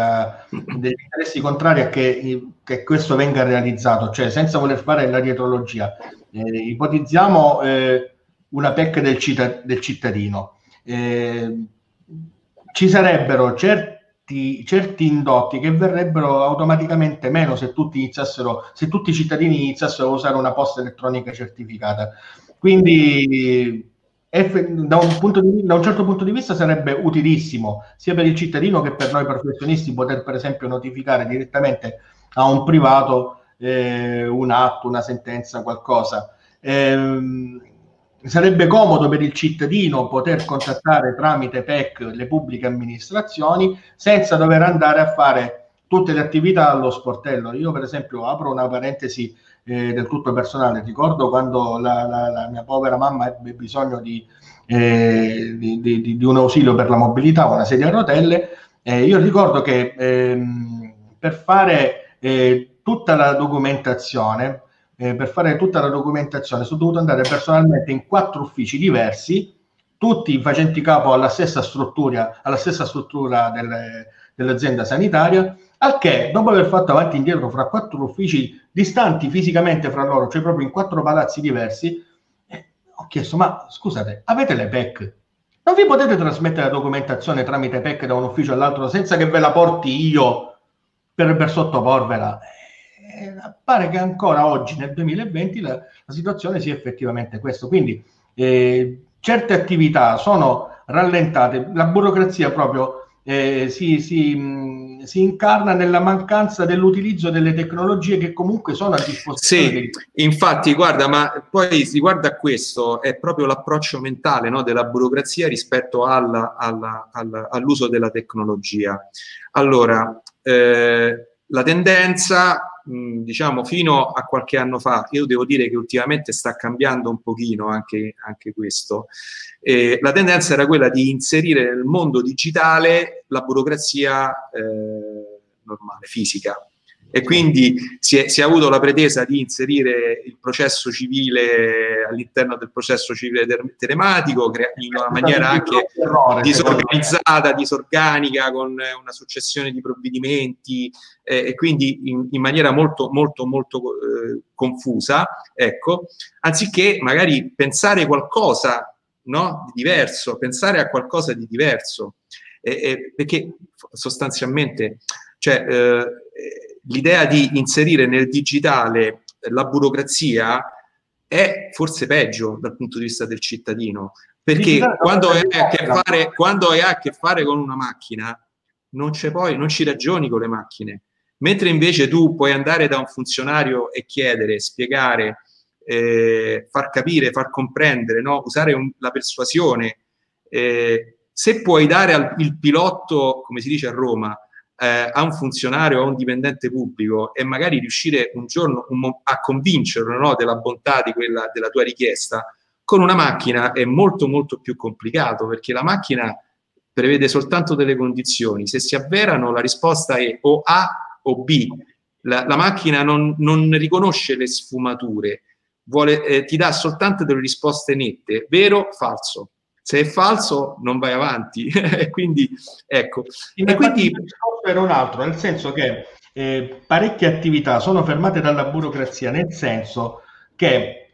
degli interessi contrari a che questo venga realizzato, cioè senza voler fare la dietrologia. Ipotizziamo una PEC del cittadino. Ci sarebbero certi indotti che verrebbero automaticamente meno se tutti i cittadini iniziassero a usare una posta elettronica certificata. Quindi da un certo punto di vista sarebbe utilissimo sia per il cittadino che per noi professionisti poter, per esempio, notificare direttamente a un privato un atto, una sentenza, qualcosa. Sarebbe comodo per il cittadino poter contattare tramite PEC le pubbliche amministrazioni senza dover andare a fare tutte le attività allo sportello. Io, per esempio, apro una parentesi del tutto personale. Ricordo quando la mia povera mamma ebbe bisogno di un ausilio per la mobilità, una sedia a rotelle. Io ricordo che per fare tutta la documentazione sono dovuto andare personalmente in 4 uffici diversi, tutti facenti capo alla stessa struttura dell'azienda sanitaria, al che, dopo aver fatto avanti e indietro fra 4 uffici distanti fisicamente fra loro, cioè proprio in 4 palazzi diversi, ho chiesto: ma scusate, avete le PEC? Non vi potete trasmettere la documentazione tramite PEC da un ufficio all'altro senza che ve la porti io per sottoporvela? Appare che ancora oggi, nel 2020, la situazione sia effettivamente questa. Quindi certe attività sono rallentate, la burocrazia proprio si incarna nella mancanza dell'utilizzo delle tecnologie che comunque sono a disposizione. Sì, infatti, guarda, ma poi si guarda a questo, è proprio l'approccio mentale, no, della burocrazia rispetto all'uso della tecnologia. Allora, la tendenza, diciamo, fino a qualche anno fa, io devo dire che ultimamente sta cambiando un pochino anche questo, la tendenza era quella di inserire nel mondo digitale la burocrazia normale, fisica, e quindi si è avuto la pretesa di inserire il processo civile all'interno del processo civile telematico, in una maniera anche disorganizzata, disorganica, con una successione di provvedimenti, e quindi in maniera molto molto molto confusa, ecco, anziché magari pensare qualcosa, no, di diverso, pensare a qualcosa di diverso, perché sostanzialmente, cioè, l'idea di inserire nel digitale la burocrazia è forse peggio dal punto di vista del cittadino, perché quando hai a che fare con una macchina non ci ragioni con le macchine, mentre invece tu puoi andare da un funzionario e chiedere, spiegare, far capire, far comprendere, no? Usare la persuasione, se puoi dare il pilotto, come si dice a Roma, a un funzionario, a un dipendente pubblico, e magari riuscire un giorno a convincerlo, no, della bontà della tua richiesta, con una macchina è molto molto più complicato, perché la macchina prevede soltanto delle condizioni, se si avverano la risposta è o A o B, la macchina non riconosce le sfumature, ti dà soltanto delle risposte nette, vero, falso. Se è falso non vai avanti. Quindi ecco, e quindi il discorso era un altro, nel senso che parecchie attività sono fermate dalla burocrazia, nel senso che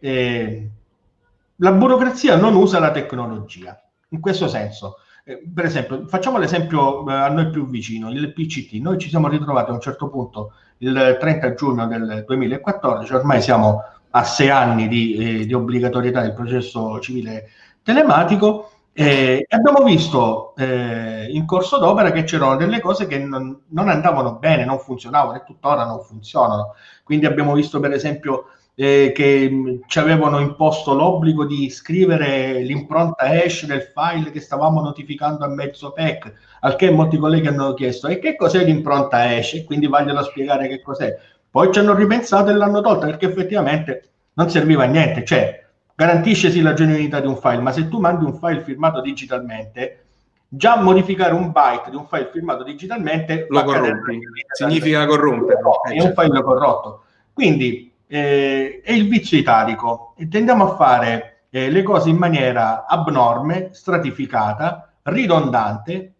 la burocrazia non usa la tecnologia, in questo senso, per esempio, facciamo l'esempio a noi più vicino, il PCT. Noi ci siamo ritrovati a un certo punto, il 30 giugno del 2014, ormai siamo a 6 anni di obbligatorietà del processo civile telematico, abbiamo visto in corso d'opera che c'erano delle cose che non andavano bene, non funzionavano e tuttora non funzionano. Quindi abbiamo visto per esempio che ci avevano imposto l'obbligo di scrivere l'impronta hash del file che stavamo notificando a mezzo PEC, al che molti colleghi hanno chiesto e che cos'è l'impronta hash, e quindi vogliono spiegare che cos'è. Poi ci hanno ripensato e l'hanno tolta perché effettivamente non serviva a niente, cioè garantisce sì la genuinità di un file, ma se tu mandi un file firmato digitalmente, già modificare un byte di un file firmato digitalmente lo corrompi, significa corromperlo, è un file corrotto. Quindi è il vizio italico, e tendiamo a fare le cose in maniera abnorme, stratificata, ridondante,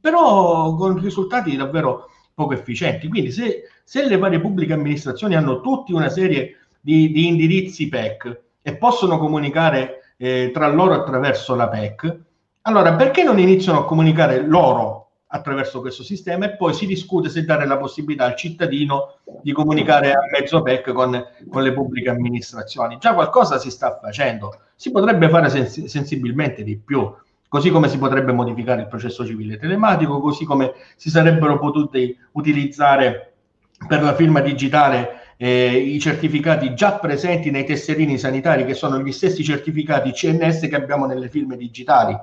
però con risultati davvero poco efficienti. Quindi se le varie pubbliche amministrazioni hanno tutti una serie di indirizzi PEC e possono comunicare tra loro attraverso la PEC, allora perché non iniziano a comunicare loro attraverso questo sistema, e poi si discute se dare la possibilità al cittadino di comunicare a mezzo PEC con le pubbliche amministrazioni? Già qualcosa si sta facendo, si potrebbe fare sensibilmente di più, così come si potrebbe modificare il processo civile telematico, così come si sarebbero potuti utilizzare per la firma digitale i certificati già presenti nei tesserini sanitari, che sono gli stessi certificati CNS che abbiamo nelle firme digitali.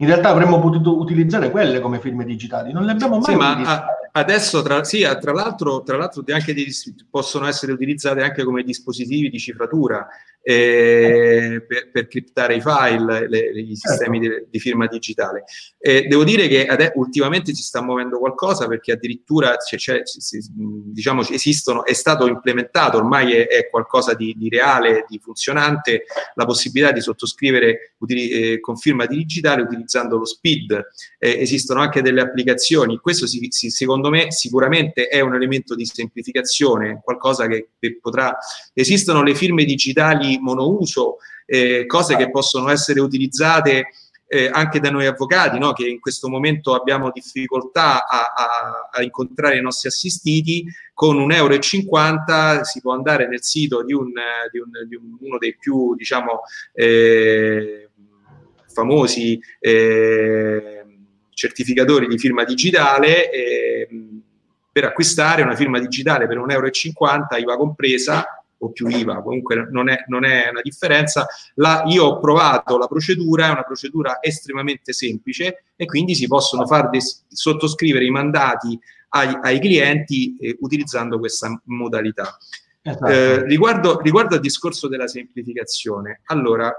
In realtà avremmo potuto utilizzare quelle come firme digitali, non le abbiamo mai utilizzate. Ma adesso tra l'altro anche possono essere utilizzate anche come dispositivi di cifratura per criptare i file, i sistemi di firma digitale. Devo dire che ultimamente si sta muovendo qualcosa, perché addirittura diciamo esistono, è stato implementato, ormai è qualcosa di reale, di funzionante, la possibilità di sottoscrivere con firma digitale utilizzando lo SPID. Esistono anche delle applicazioni, questo secondo me sicuramente è un elemento di semplificazione, qualcosa che potrà. Esistono le firme digitali monouso, cose che possono essere utilizzate anche da noi avvocati, no? Che in questo momento abbiamo difficoltà a incontrare i nostri assistiti, con €1,50 si può andare nel sito di uno dei più, diciamo, famosi certificatori di firma digitale, per acquistare una firma digitale per €1,50, IVA compresa, o più IVA, comunque non è una differenza. Io ho provato la procedura, è una procedura estremamente semplice, e quindi si possono far sottoscrivere i mandati ai clienti utilizzando questa modalità. Esatto. Riguardo al discorso della semplificazione, allora,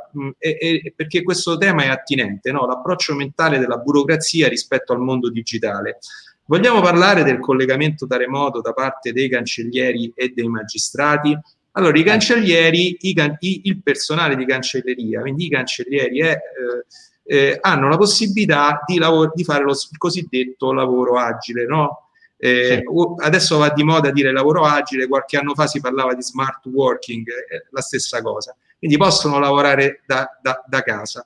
perché questo tema è attinente, no? L'approccio mentale della burocrazia rispetto al mondo digitale. Vogliamo parlare del collegamento da remoto da parte dei cancellieri e dei magistrati? Allora, i cancellieri, il personale di cancelleria, quindi i cancellieri hanno la possibilità di fare il cosiddetto lavoro agile, no? Sì. Adesso va di moda dire lavoro agile, qualche anno fa si parlava di smart working, la stessa cosa. Quindi possono lavorare da casa.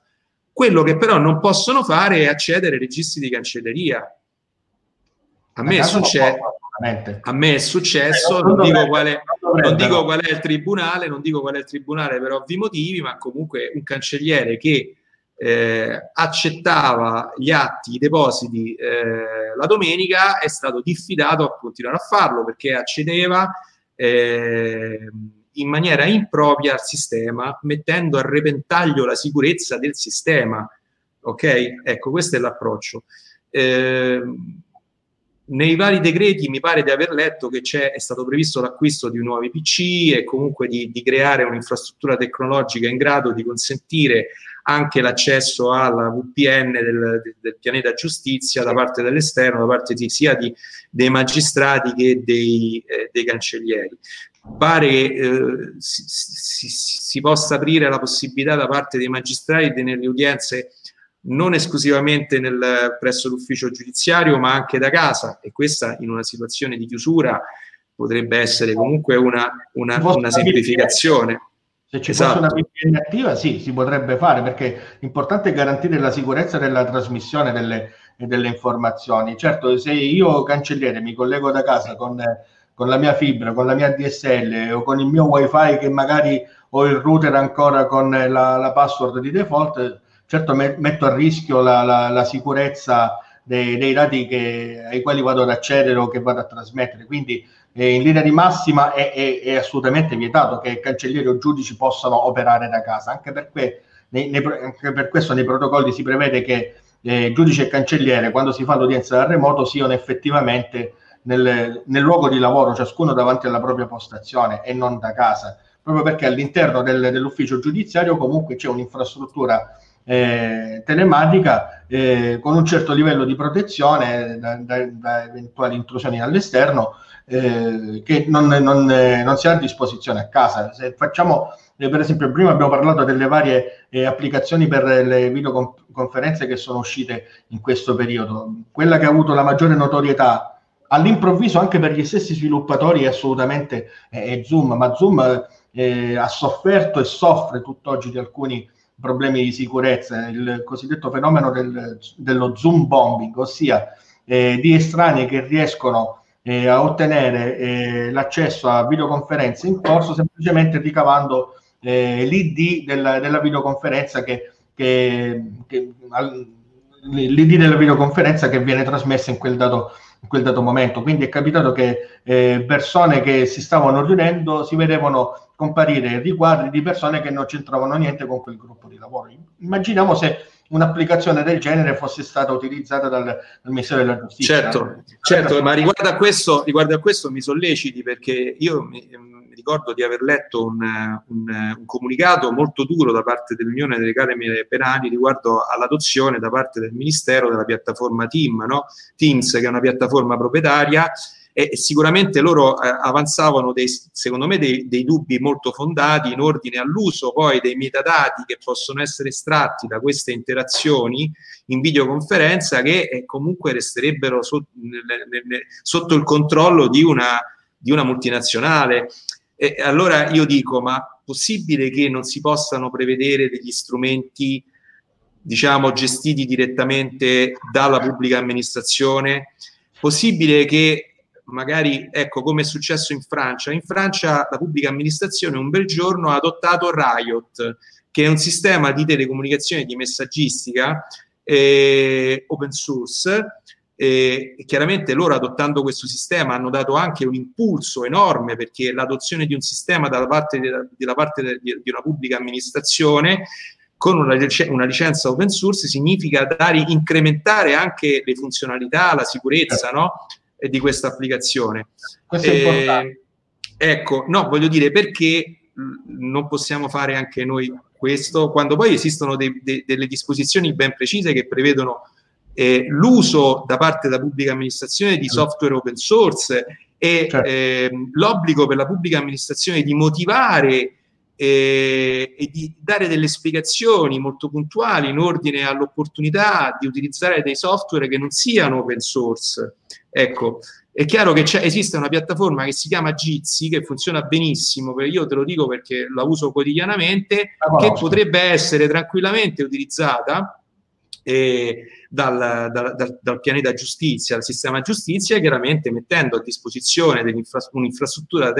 Quello che però non possono fare è accedere ai registri di cancelleria. A me è successo, non dico qual è il tribunale per ovvi motivi, ma comunque un cancelliere che accettava gli atti, i depositi la domenica, è stato diffidato a continuare a farlo perché accedeva in maniera impropria al sistema, mettendo a repentaglio la sicurezza del sistema. Ok? Ecco, questo è l'approccio. Nei vari decreti mi pare di aver letto che è stato previsto l'acquisto di nuovi PC e comunque di creare un'infrastruttura tecnologica in grado di consentire anche l'accesso alla VPN del pianeta giustizia da parte dell'esterno, da parte dei magistrati che dei cancellieri. Pare che si possa aprire la possibilità da parte dei magistrati nelle udienze non esclusivamente presso l'ufficio giudiziario, ma anche da casa, e questa in una situazione di chiusura potrebbe essere comunque una semplificazione. Se ci fosse una VPN attiva, sì, si potrebbe fare, perché l'importante è garantire la sicurezza della trasmissione delle informazioni. Certo, se io cancelliere mi collego da casa con la mia fibra, con la mia DSL o con il mio wifi, che magari ho il router ancora con la password di default, certo metto a rischio la sicurezza dei dati ai quali vado ad accedere o che vado a trasmettere. Quindi in linea di massima è assolutamente vietato che cancellieri o giudici possano operare da casa, anche perché anche per questo nei protocolli si prevede che giudice e cancelliere, quando si fa l'udienza da remoto, siano effettivamente nel luogo di lavoro, ciascuno davanti alla propria postazione e non da casa, proprio perché all'interno dell'ufficio giudiziario comunque c'è un'infrastruttura telematica con un certo livello di protezione da eventuali intrusioni all'esterno che non si ha a disposizione a casa. Se facciamo per esempio, prima abbiamo parlato delle varie applicazioni per le videoconferenze che sono uscite in questo periodo. Quella che ha avuto la maggiore notorietà all'improvviso anche per gli stessi sviluppatori è assolutamente Zoom, ma Zoom ha sofferto e soffre tutt'oggi di alcuni problemi di sicurezza, il cosiddetto fenomeno dello Zoom bombing, ossia di estranei che riescono a ottenere l'accesso a videoconferenze in corso semplicemente ricavando l'ID della videoconferenza l'ID della videoconferenza che viene trasmessa in quel dato momento. Quindi è capitato che persone che si stavano riunendo si vedevano comparire riguardi di persone che non c'entravano niente con quel gruppo di lavoro. Immaginiamo se un'applicazione del genere fosse stata utilizzata dal Ministero della Giustizia. Certo, ma riguardo a questo mi solleciti, perché io mi ricordo di aver letto un comunicato molto duro da parte dell'Unione delle Camere Penali riguardo all'adozione da parte del Ministero della piattaforma Teams, che è una piattaforma proprietaria, e sicuramente loro avanzavano secondo me dei dubbi molto fondati in ordine all'uso poi dei metadati che possono essere estratti da queste interazioni in videoconferenza, che comunque resterebbero sotto il controllo di una multinazionale. E allora io dico, ma possibile che non si possano prevedere degli strumenti diciamo gestiti direttamente dalla pubblica amministrazione. Possibile che magari, ecco, come è successo in Francia la pubblica amministrazione un bel giorno ha adottato Riot, che è un sistema di telecomunicazione, di messaggistica open source, e chiaramente loro adottando questo sistema hanno dato anche un impulso enorme, perché l'adozione di un sistema dalla parte di una pubblica amministrazione con una licenza open source significa incrementare anche le funzionalità, la sicurezza, no? Di questa applicazione. Questo è importante. Ecco, no, voglio dire, perché non possiamo fare anche noi questo, quando poi esistono delle disposizioni ben precise che prevedono l'uso da parte della pubblica amministrazione di software open source e l'obbligo per la pubblica amministrazione di motivare e di dare delle spiegazioni molto puntuali in ordine all'opportunità di utilizzare dei software che non siano open source. Ecco, è chiaro che esiste una piattaforma che si chiama Jitsi, che funziona benissimo, io te lo dico perché la uso quotidianamente, che potrebbe essere tranquillamente utilizzata dal pianeta giustizia, al sistema giustizia, chiaramente mettendo a disposizione un'infrastruttura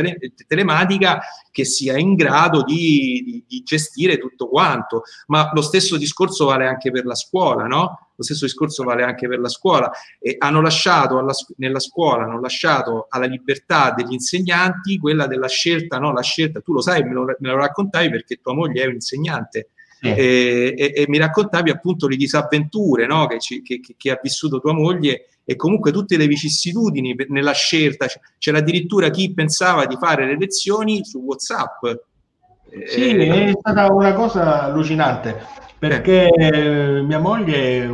telematica che sia in grado di gestire tutto quanto. Ma lo stesso discorso vale anche per la scuola, no? Lo stesso discorso vale anche per la scuola. E hanno lasciato nella scuola, hanno lasciato alla libertà degli insegnanti quella della scelta, no? La scelta, tu lo sai, me lo raccontavi perché tua moglie è un insegnante. E mi raccontavi appunto le disavventure, no? che ha vissuto tua moglie, e comunque tutte le vicissitudini nella scelta. C'era addirittura chi pensava di fare le lezioni su WhatsApp. È stata una cosa allucinante, perché mia moglie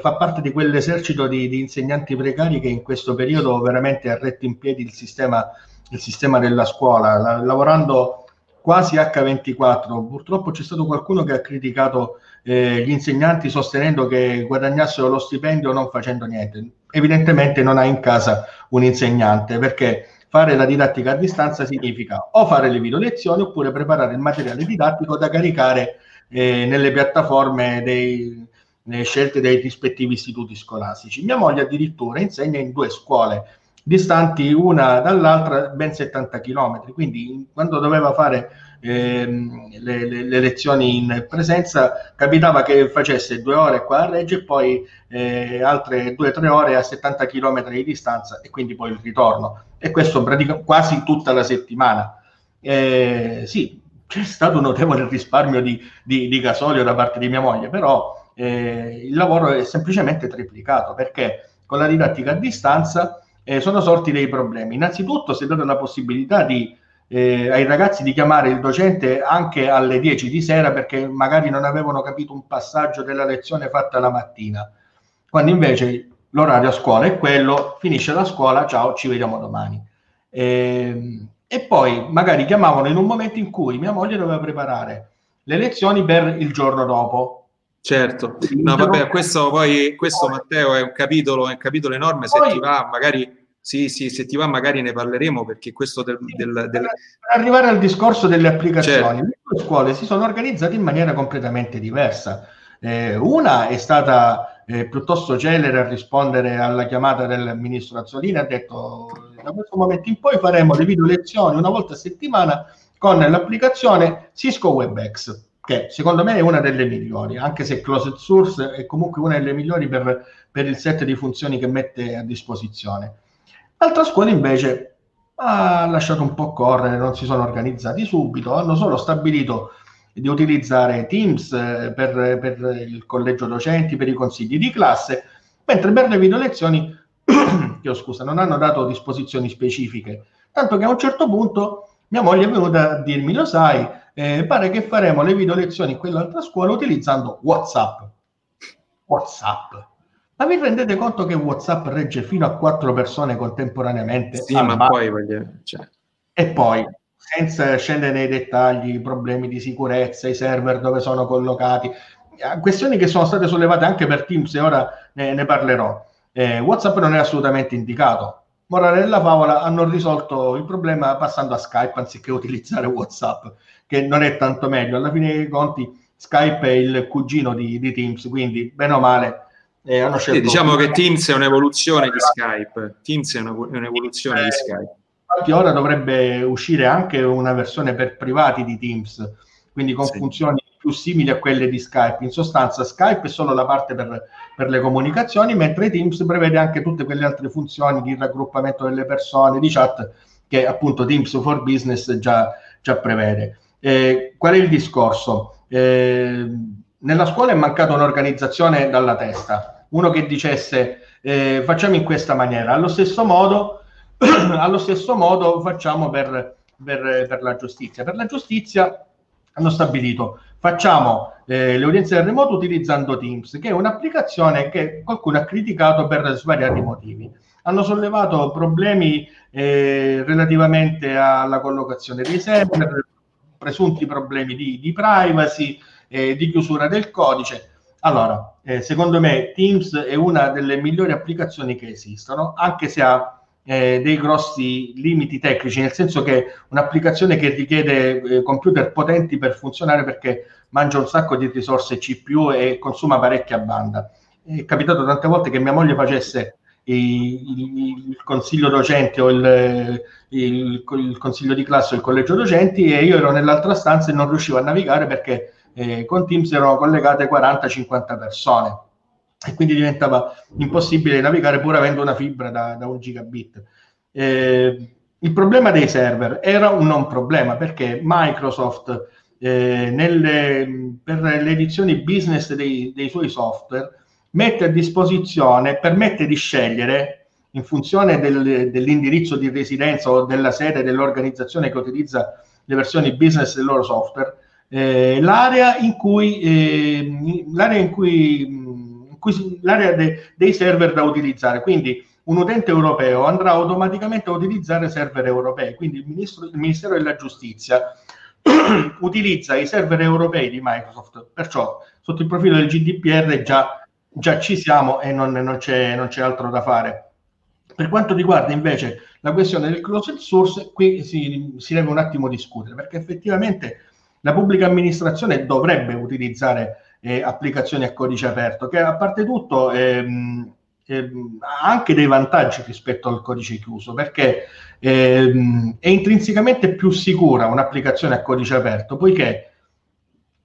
fa parte di quell'esercito di insegnanti precari che in questo periodo veramente ha retto in piedi il sistema della scuola, lavorando quasi H24. Purtroppo c'è stato qualcuno che ha criticato gli insegnanti sostenendo che guadagnassero lo stipendio non facendo niente. Evidentemente non ha in casa un insegnante, perché fare la didattica a distanza significa o fare le video lezioni oppure preparare il materiale didattico da caricare nelle piattaforme nelle scelte dei rispettivi istituti scolastici. Mia moglie addirittura insegna in 2 scuole distanti una dall'altra ben 70 chilometri, quindi quando doveva fare le lezioni in presenza capitava che facesse 2 ore qua a Reggio e poi altre 2-3 ore a 70 chilometri di distanza, e quindi poi il ritorno, e questo praticamente quasi tutta la settimana. Sì, c'è stato un notevole risparmio di gasolio da parte di mia moglie, però il lavoro è semplicemente triplicato, perché con la didattica a distanza sono sorti dei problemi. Innanzitutto si è data la possibilità ai ragazzi di chiamare il docente anche alle 10 di sera, perché magari non avevano capito un passaggio della lezione fatta la mattina, quando invece l'orario a scuola è quello: finisce la scuola, ciao, ci vediamo domani. E poi magari chiamavano in un momento in cui mia moglie doveva preparare le lezioni per il giorno dopo. Certo, no, vabbè, questo Matteo è un capitolo enorme. Se ti va, magari se ti va magari ne parleremo, perché questo per arrivare al discorso delle applicazioni, certo. Le scuole si sono organizzate in maniera completamente diversa. Una è stata piuttosto celere a rispondere alla chiamata del ministro Azzolini, ha detto: da questo momento in poi faremo le video lezioni una volta a settimana con l'applicazione Cisco WebEx, che secondo me è una delle migliori, anche se closed source, è comunque una delle migliori per il set di funzioni che mette a disposizione. L'altra scuola invece ha lasciato un po' correre, non si sono organizzati subito, hanno solo stabilito di utilizzare Teams per il collegio docenti, per i consigli di classe, mentre per le video lezioni non hanno dato disposizioni specifiche, tanto che a un certo punto mia moglie è venuta a dirmi: lo sai, pare che faremo le video lezioni in quell'altra scuola utilizzando WhatsApp. Ma vi rendete conto che WhatsApp regge fino a 4 persone contemporaneamente? Sì, ma poi E poi, senza scendere nei dettagli, i problemi di sicurezza, i server dove sono collocati, questioni che sono state sollevate anche per Teams, e ora ne parlerò. WhatsApp non è assolutamente indicato. Morale della favola, hanno risolto il problema passando a Skype anziché utilizzare WhatsApp, che non è tanto meglio. Alla fine dei conti Skype è il cugino di Teams, quindi bene o male hanno scelto... Sì, diciamo che Teams è un'evoluzione di Skype. Teams è un'evoluzione di Skype. Infatti ora dovrebbe uscire anche una versione per privati di Teams, quindi con funzioni più simili a quelle di Skype. In sostanza Skype è solo la parte per le comunicazioni, mentre Teams prevede anche tutte quelle altre funzioni di raggruppamento delle persone, di chat, che appunto Teams for Business già prevede. Qual è il discorso? Nella scuola è mancata un'organizzazione dalla testa, uno che dicesse facciamo in questa maniera, allo stesso modo facciamo per la giustizia. Per la giustizia hanno stabilito, facciamo le udienze del remoto utilizzando Teams, che è un'applicazione che qualcuno ha criticato per svariati motivi. Hanno sollevato problemi relativamente alla collocazione dei server, presunti problemi di privacy, di chiusura del codice. Allora, secondo me Teams è una delle migliori applicazioni che esistono, anche se ha dei grossi limiti tecnici, nel senso che un'applicazione che richiede computer potenti per funzionare, perché mangia un sacco di risorse CPU e consuma parecchia banda. È capitato tante volte che mia moglie facesse il consiglio docente o il consiglio di classe o il collegio docenti e io ero nell'altra stanza e non riuscivo a navigare perché con Teams erano collegate 40-50 persone e quindi diventava impossibile navigare pur avendo una fibra da 1 gigabit. Il problema dei server era un non problema, perché Microsoft per le edizioni business dei suoi software mette a disposizione, permette di scegliere in funzione dell'indirizzo di residenza o della sede dell'organizzazione che utilizza le versioni business del loro software, l'area dei server da utilizzare. Quindi un utente europeo andrà automaticamente a utilizzare server europei, quindi il Ministero della Giustizia utilizza i server europei di Microsoft, perciò sotto il profilo del GDPR già ci siamo e non c'è altro da fare. Per quanto riguarda invece la questione del closed source, qui si deve un attimo discutere, perché effettivamente la pubblica amministrazione dovrebbe utilizzare applicazioni a codice aperto, che a parte tutto ha anche dei vantaggi rispetto al codice chiuso, perché è intrinsecamente più sicura un'applicazione a codice aperto, poiché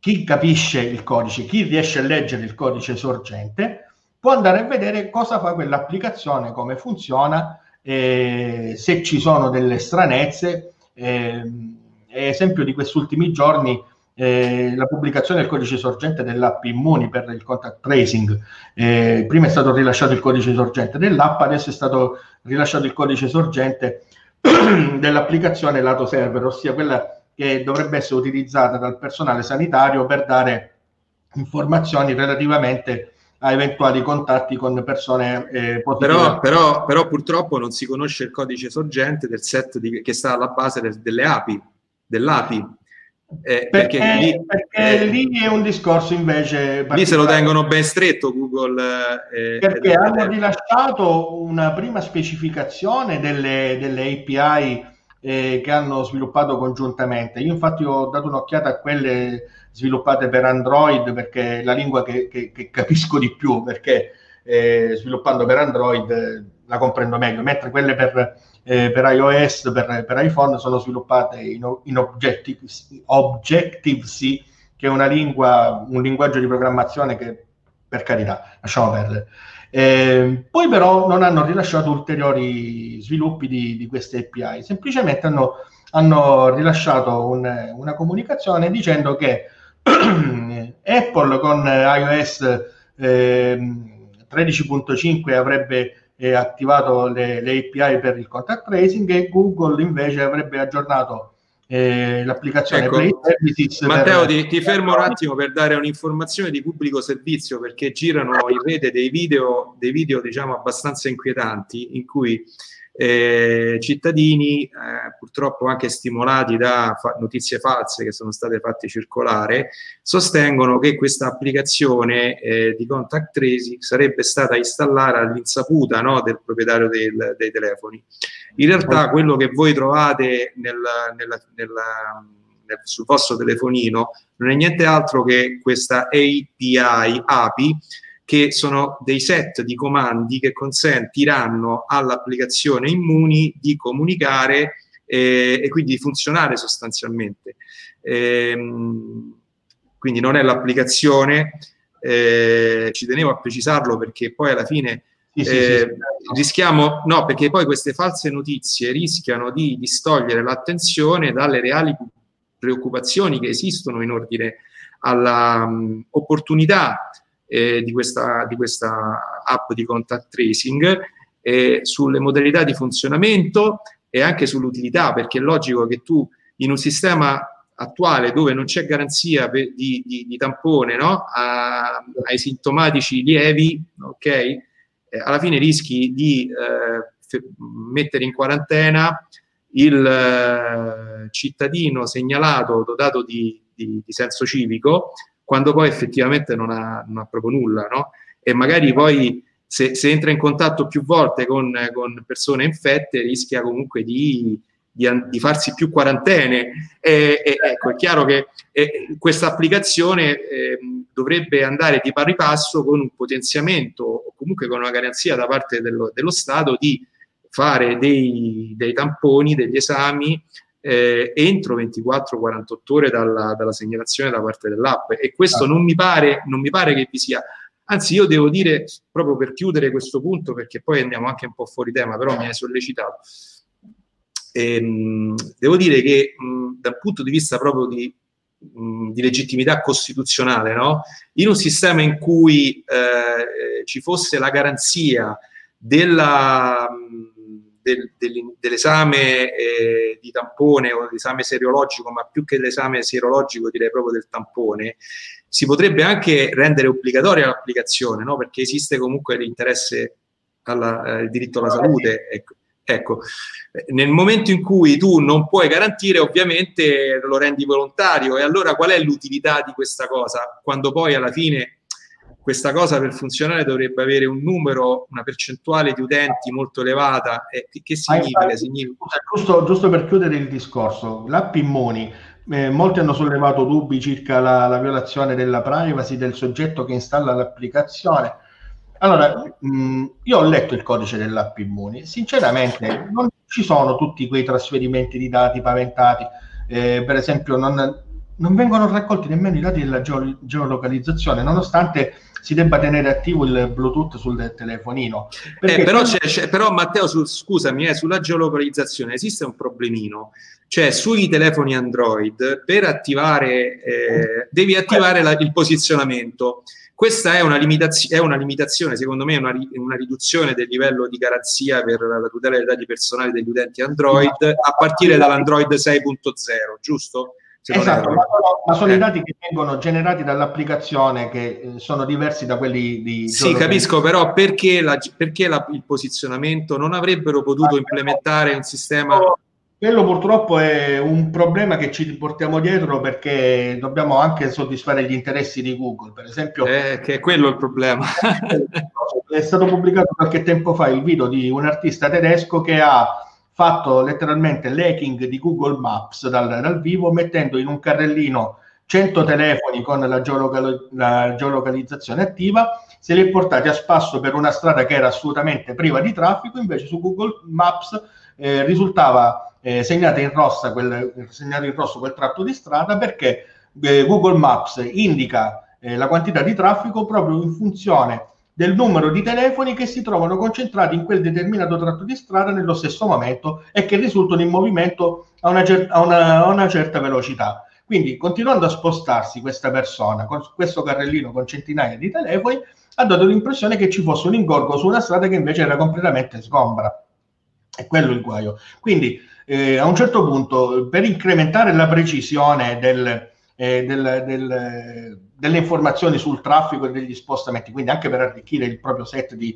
chi capisce il codice, chi riesce a leggere il codice sorgente, può andare a vedere cosa fa quell'applicazione, come funziona, se ci sono delle stranezze. Esempio di questi ultimi giorni, la pubblicazione del codice sorgente dell'app Immuni per il contact tracing. Prima è stato rilasciato il codice sorgente dell'app, adesso è stato rilasciato il codice sorgente dell'applicazione lato server, ossia quella che dovrebbe essere utilizzata dal personale sanitario per dare informazioni relativamente a eventuali contatti con persone positive. Però purtroppo non si conosce il codice sorgente del set che sta alla base delle API, dell'API. Perché lì è un discorso invece... Lì se lo tengono ben stretto Google. Perché hanno rilasciato una prima specificazione delle API che hanno sviluppato congiuntamente. Io infatti ho dato un'occhiata a quelle sviluppate per Android, perché è la lingua che capisco di più, perché sviluppando per Android la comprendo meglio, mentre quelle per iOS, per iPhone sono sviluppate in Objective-C, che è un linguaggio di programmazione che, per carità, lasciamo perdere. Poi però non hanno rilasciato ulteriori sviluppi di queste API, semplicemente hanno rilasciato una comunicazione dicendo che Apple con iOS 13.5 avrebbe attivato le API per il contact tracing e Google invece avrebbe aggiornato l'applicazione, ecco, Play Services. Matteo, ti fermo un attimo per dare un'informazione di pubblico servizio, perché girano in rete dei video diciamo abbastanza inquietanti in cui cittadini purtroppo anche stimolati da notizie false che sono state fatte circolare sostengono che questa applicazione di contact tracing sarebbe stata installata all'insaputa, no, del proprietario dei telefoni. In realtà quello che voi trovate nella sul vostro telefonino non è niente altro che questa API, che sono dei set di comandi che consentiranno all'applicazione Immuni di comunicare e quindi di funzionare sostanzialmente. Quindi non è l'applicazione, ci tenevo a precisarlo perché poi alla fine rischiamo, no, perché poi queste false notizie rischiano di distogliere l'attenzione dalle reali preoccupazioni che esistono in ordine alla opportunità di questa app di contact tracing, sulle modalità di funzionamento e anche sull'utilità, perché è logico che tu in un sistema attuale dove non c'è garanzia di tampone, no? Ai sintomatici lievi, ok? Alla fine rischi di mettere in quarantena il cittadino segnalato dotato di senso civico, quando poi effettivamente non ha proprio nulla, no? E magari poi se entra in contatto più volte con persone infette rischia comunque di farsi più quarantene, ecco, è chiaro che questa applicazione dovrebbe andare di pari passo con un potenziamento o comunque con una garanzia da parte dello Stato di fare dei tamponi, degli esami entro 24-48 ore dalla segnalazione da parte dell'app, e questo non mi pare che vi sia. Anzi, io devo dire, proprio per chiudere questo punto, perché poi andiamo anche un po' fuori tema, però mi hai sollecitato, devo dire che dal punto di vista proprio di legittimità costituzionale, no? In un sistema in cui ci fosse la garanzia dell'esame di tampone o dell'esame serologico, ma più che dell'esame serologico direi proprio del tampone, si potrebbe anche rendere obbligatoria l'applicazione, no? Perché esiste comunque l'interesse il diritto alla salute, ecco. Ecco, nel momento in cui tu non puoi garantire, ovviamente lo rendi volontario, e allora qual è l'utilità di questa cosa? Quando poi alla fine questa cosa per funzionare dovrebbe avere un numero, una percentuale di utenti molto elevata. Che significa? Giusto per chiudere il discorso, l'app Immuni, molti hanno sollevato dubbi circa la violazione della privacy del soggetto che installa l'applicazione. Allora, io ho letto il codice dell'app Immuni, sinceramente non ci sono tutti quei trasferimenti di dati paventati, per esempio non vengono raccolti nemmeno i dati della geolocalizzazione, nonostante si debba tenere attivo il Bluetooth sul telefonino. Però Matteo, scusami, sulla geolocalizzazione esiste un problemino, cioè sui telefoni Android per attivare, devi attivare il posizionamento. Questa è una limitazione, secondo me è una riduzione del livello di garanzia per la tutela dei dati personali degli utenti Android a partire dall'Android 6.0, giusto? Esatto, ma sono i dati che vengono generati dall'applicazione che sono diversi da quelli di... Sì, capisco, però perché il posizionamento non avrebbero potuto implementare un sistema... Quello purtroppo è un problema che ci portiamo dietro, perché dobbiamo anche soddisfare gli interessi di Google, per esempio. Che è quello il problema. È stato pubblicato qualche tempo fa il video di un artista tedesco che ha fatto letteralmente l'hacking di Google Maps dal vivo, mettendo in un carrellino 100 telefoni con la geolocalizzazione attiva, se li è portati a spasso per una strada che era assolutamente priva di traffico, invece su Google Maps risultava... segnato in rosso quel tratto di strada, perché Google Maps indica la quantità di traffico proprio in funzione del numero di telefoni che si trovano concentrati in quel determinato tratto di strada nello stesso momento e che risultano in movimento a una certa velocità. Quindi, continuando a spostarsi questa persona con questo carrellino con centinaia di telefoni, ha dato l'impressione che ci fosse un ingorgo su una strada che invece era completamente sgombra. È quello il guaio. Quindi a un certo punto, per incrementare la precisione delle informazioni sul traffico e degli spostamenti, quindi anche per arricchire il proprio set di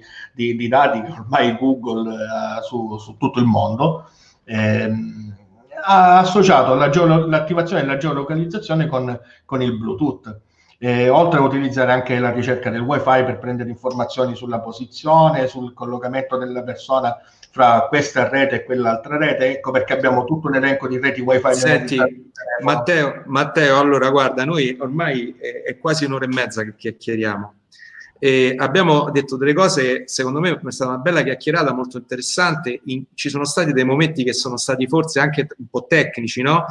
dati che ormai Google ha su tutto il mondo, ha associato l'attivazione della geolocalizzazione con il Bluetooth. Oltre a utilizzare anche la ricerca del wifi per prendere informazioni sulla posizione, sul collocamento della persona fra questa rete e quell'altra rete. Ecco perché abbiamo tutto un elenco di reti wifi. Senti, Matteo, allora guarda, noi ormai è quasi un'ora e mezza che chiacchieriamo. Abbiamo detto delle cose, secondo me è stata una bella chiacchierata, molto interessante. Ci sono stati dei momenti che sono stati forse anche un po' tecnici, no?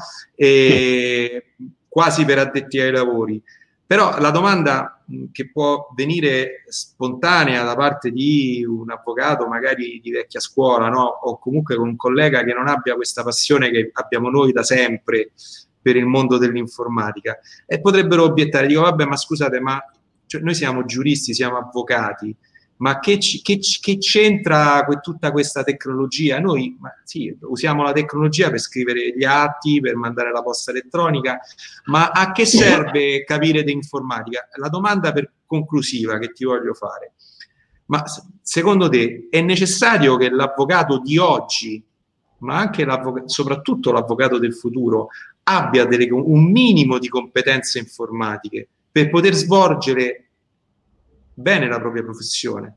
Quasi per addetti ai lavori. Però la domanda che può venire spontanea da parte di un avvocato magari di vecchia scuola, no? O comunque con un collega che non abbia questa passione che abbiamo noi da sempre per il mondo dell'informatica, e potrebbero obiettare, dico vabbè, ma scusate, ma cioè, noi siamo giuristi, siamo avvocati, ma che c'entra tutta questa tecnologia? Noi sì, usiamo la tecnologia per scrivere gli atti, per mandare la posta elettronica, ma a che serve capire di informatica? La domanda conclusiva che ti voglio fare, ma secondo te è necessario che l'avvocato di oggi, ma anche soprattutto l'avvocato del futuro, abbia un minimo di competenze informatiche per poter svolgere bene la propria professione?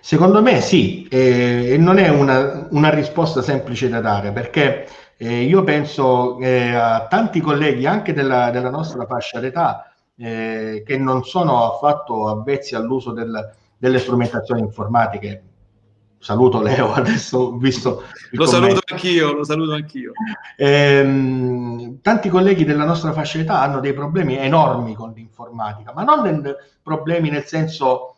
Secondo me sì, e non è una risposta semplice da dare, perché io penso a tanti colleghi anche della nostra fascia d'età che non sono affatto avvezzi all'uso delle strumentazioni informatiche. Saluto Leo, adesso ho visto il commento. Lo saluto anch'io. Tanti colleghi della nostra fascia d'età hanno dei problemi enormi con l'informatica, ma non problemi nel senso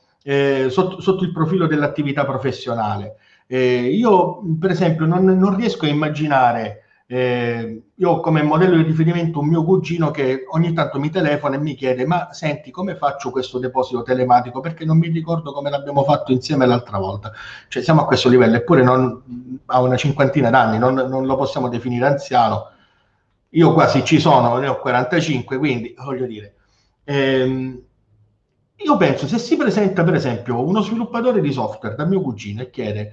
sotto il profilo dell'attività professionale. Io, per esempio, non riesco a immaginare, io ho come modello di riferimento un mio cugino che ogni tanto mi telefona e mi chiede: ma senti, come faccio questo deposito telematico? Perché non mi ricordo come l'abbiamo fatto insieme l'altra volta. Cioè, siamo a questo livello, eppure ha una cinquantina d'anni, non lo possiamo definire anziano. Io quasi ci sono, ne ho 45, quindi voglio dire, io penso, se si presenta per esempio uno sviluppatore di software da mio cugino e chiede: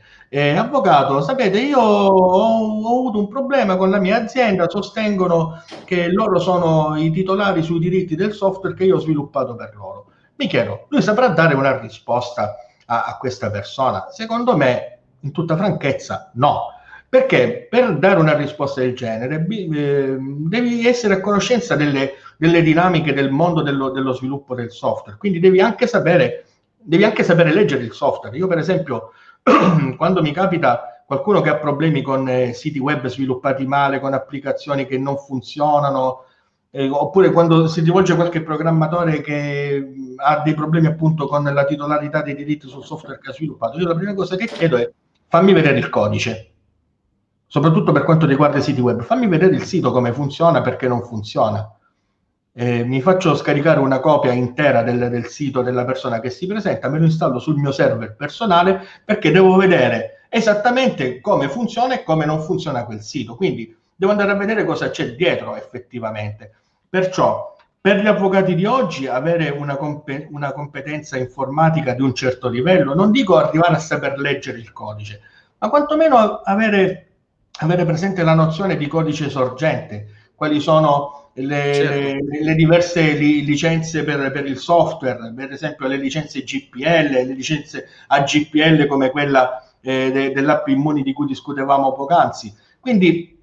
avvocato, sapete, io ho avuto un problema con la mia azienda, sostengono che loro sono i titolari sui diritti del software che io ho sviluppato per loro. Mi chiedo, lui saprà dare una risposta a questa persona? Secondo me, in tutta franchezza, no. Perché per dare una risposta del genere devi essere a conoscenza delle dinamiche del mondo dello sviluppo del software, quindi devi anche sapere leggere il software. Io per esempio, quando mi capita qualcuno che ha problemi con siti web sviluppati male, con applicazioni che non funzionano, oppure quando si rivolge a qualche programmatore che ha dei problemi appunto con la titolarità dei diritti sul software che ha sviluppato, io la prima cosa che chiedo è: fammi vedere il codice. Soprattutto per quanto riguarda i siti web, fammi vedere il sito come funziona, perché non funziona. Mi faccio scaricare una copia intera del sito della persona che si presenta, me lo installo sul mio server personale, perché devo vedere esattamente come funziona e come non funziona quel sito. Quindi devo andare a vedere cosa c'è dietro effettivamente. Perciò, per gli avvocati di oggi, avere una competenza informatica di un certo livello, non dico arrivare a saper leggere il codice, ma quantomeno avere presente la nozione di codice sorgente, quali sono le diverse licenze per il software, per esempio le licenze GPL, le licenze AGPL come quella dell'app Immuni di cui discutevamo poc'anzi. Quindi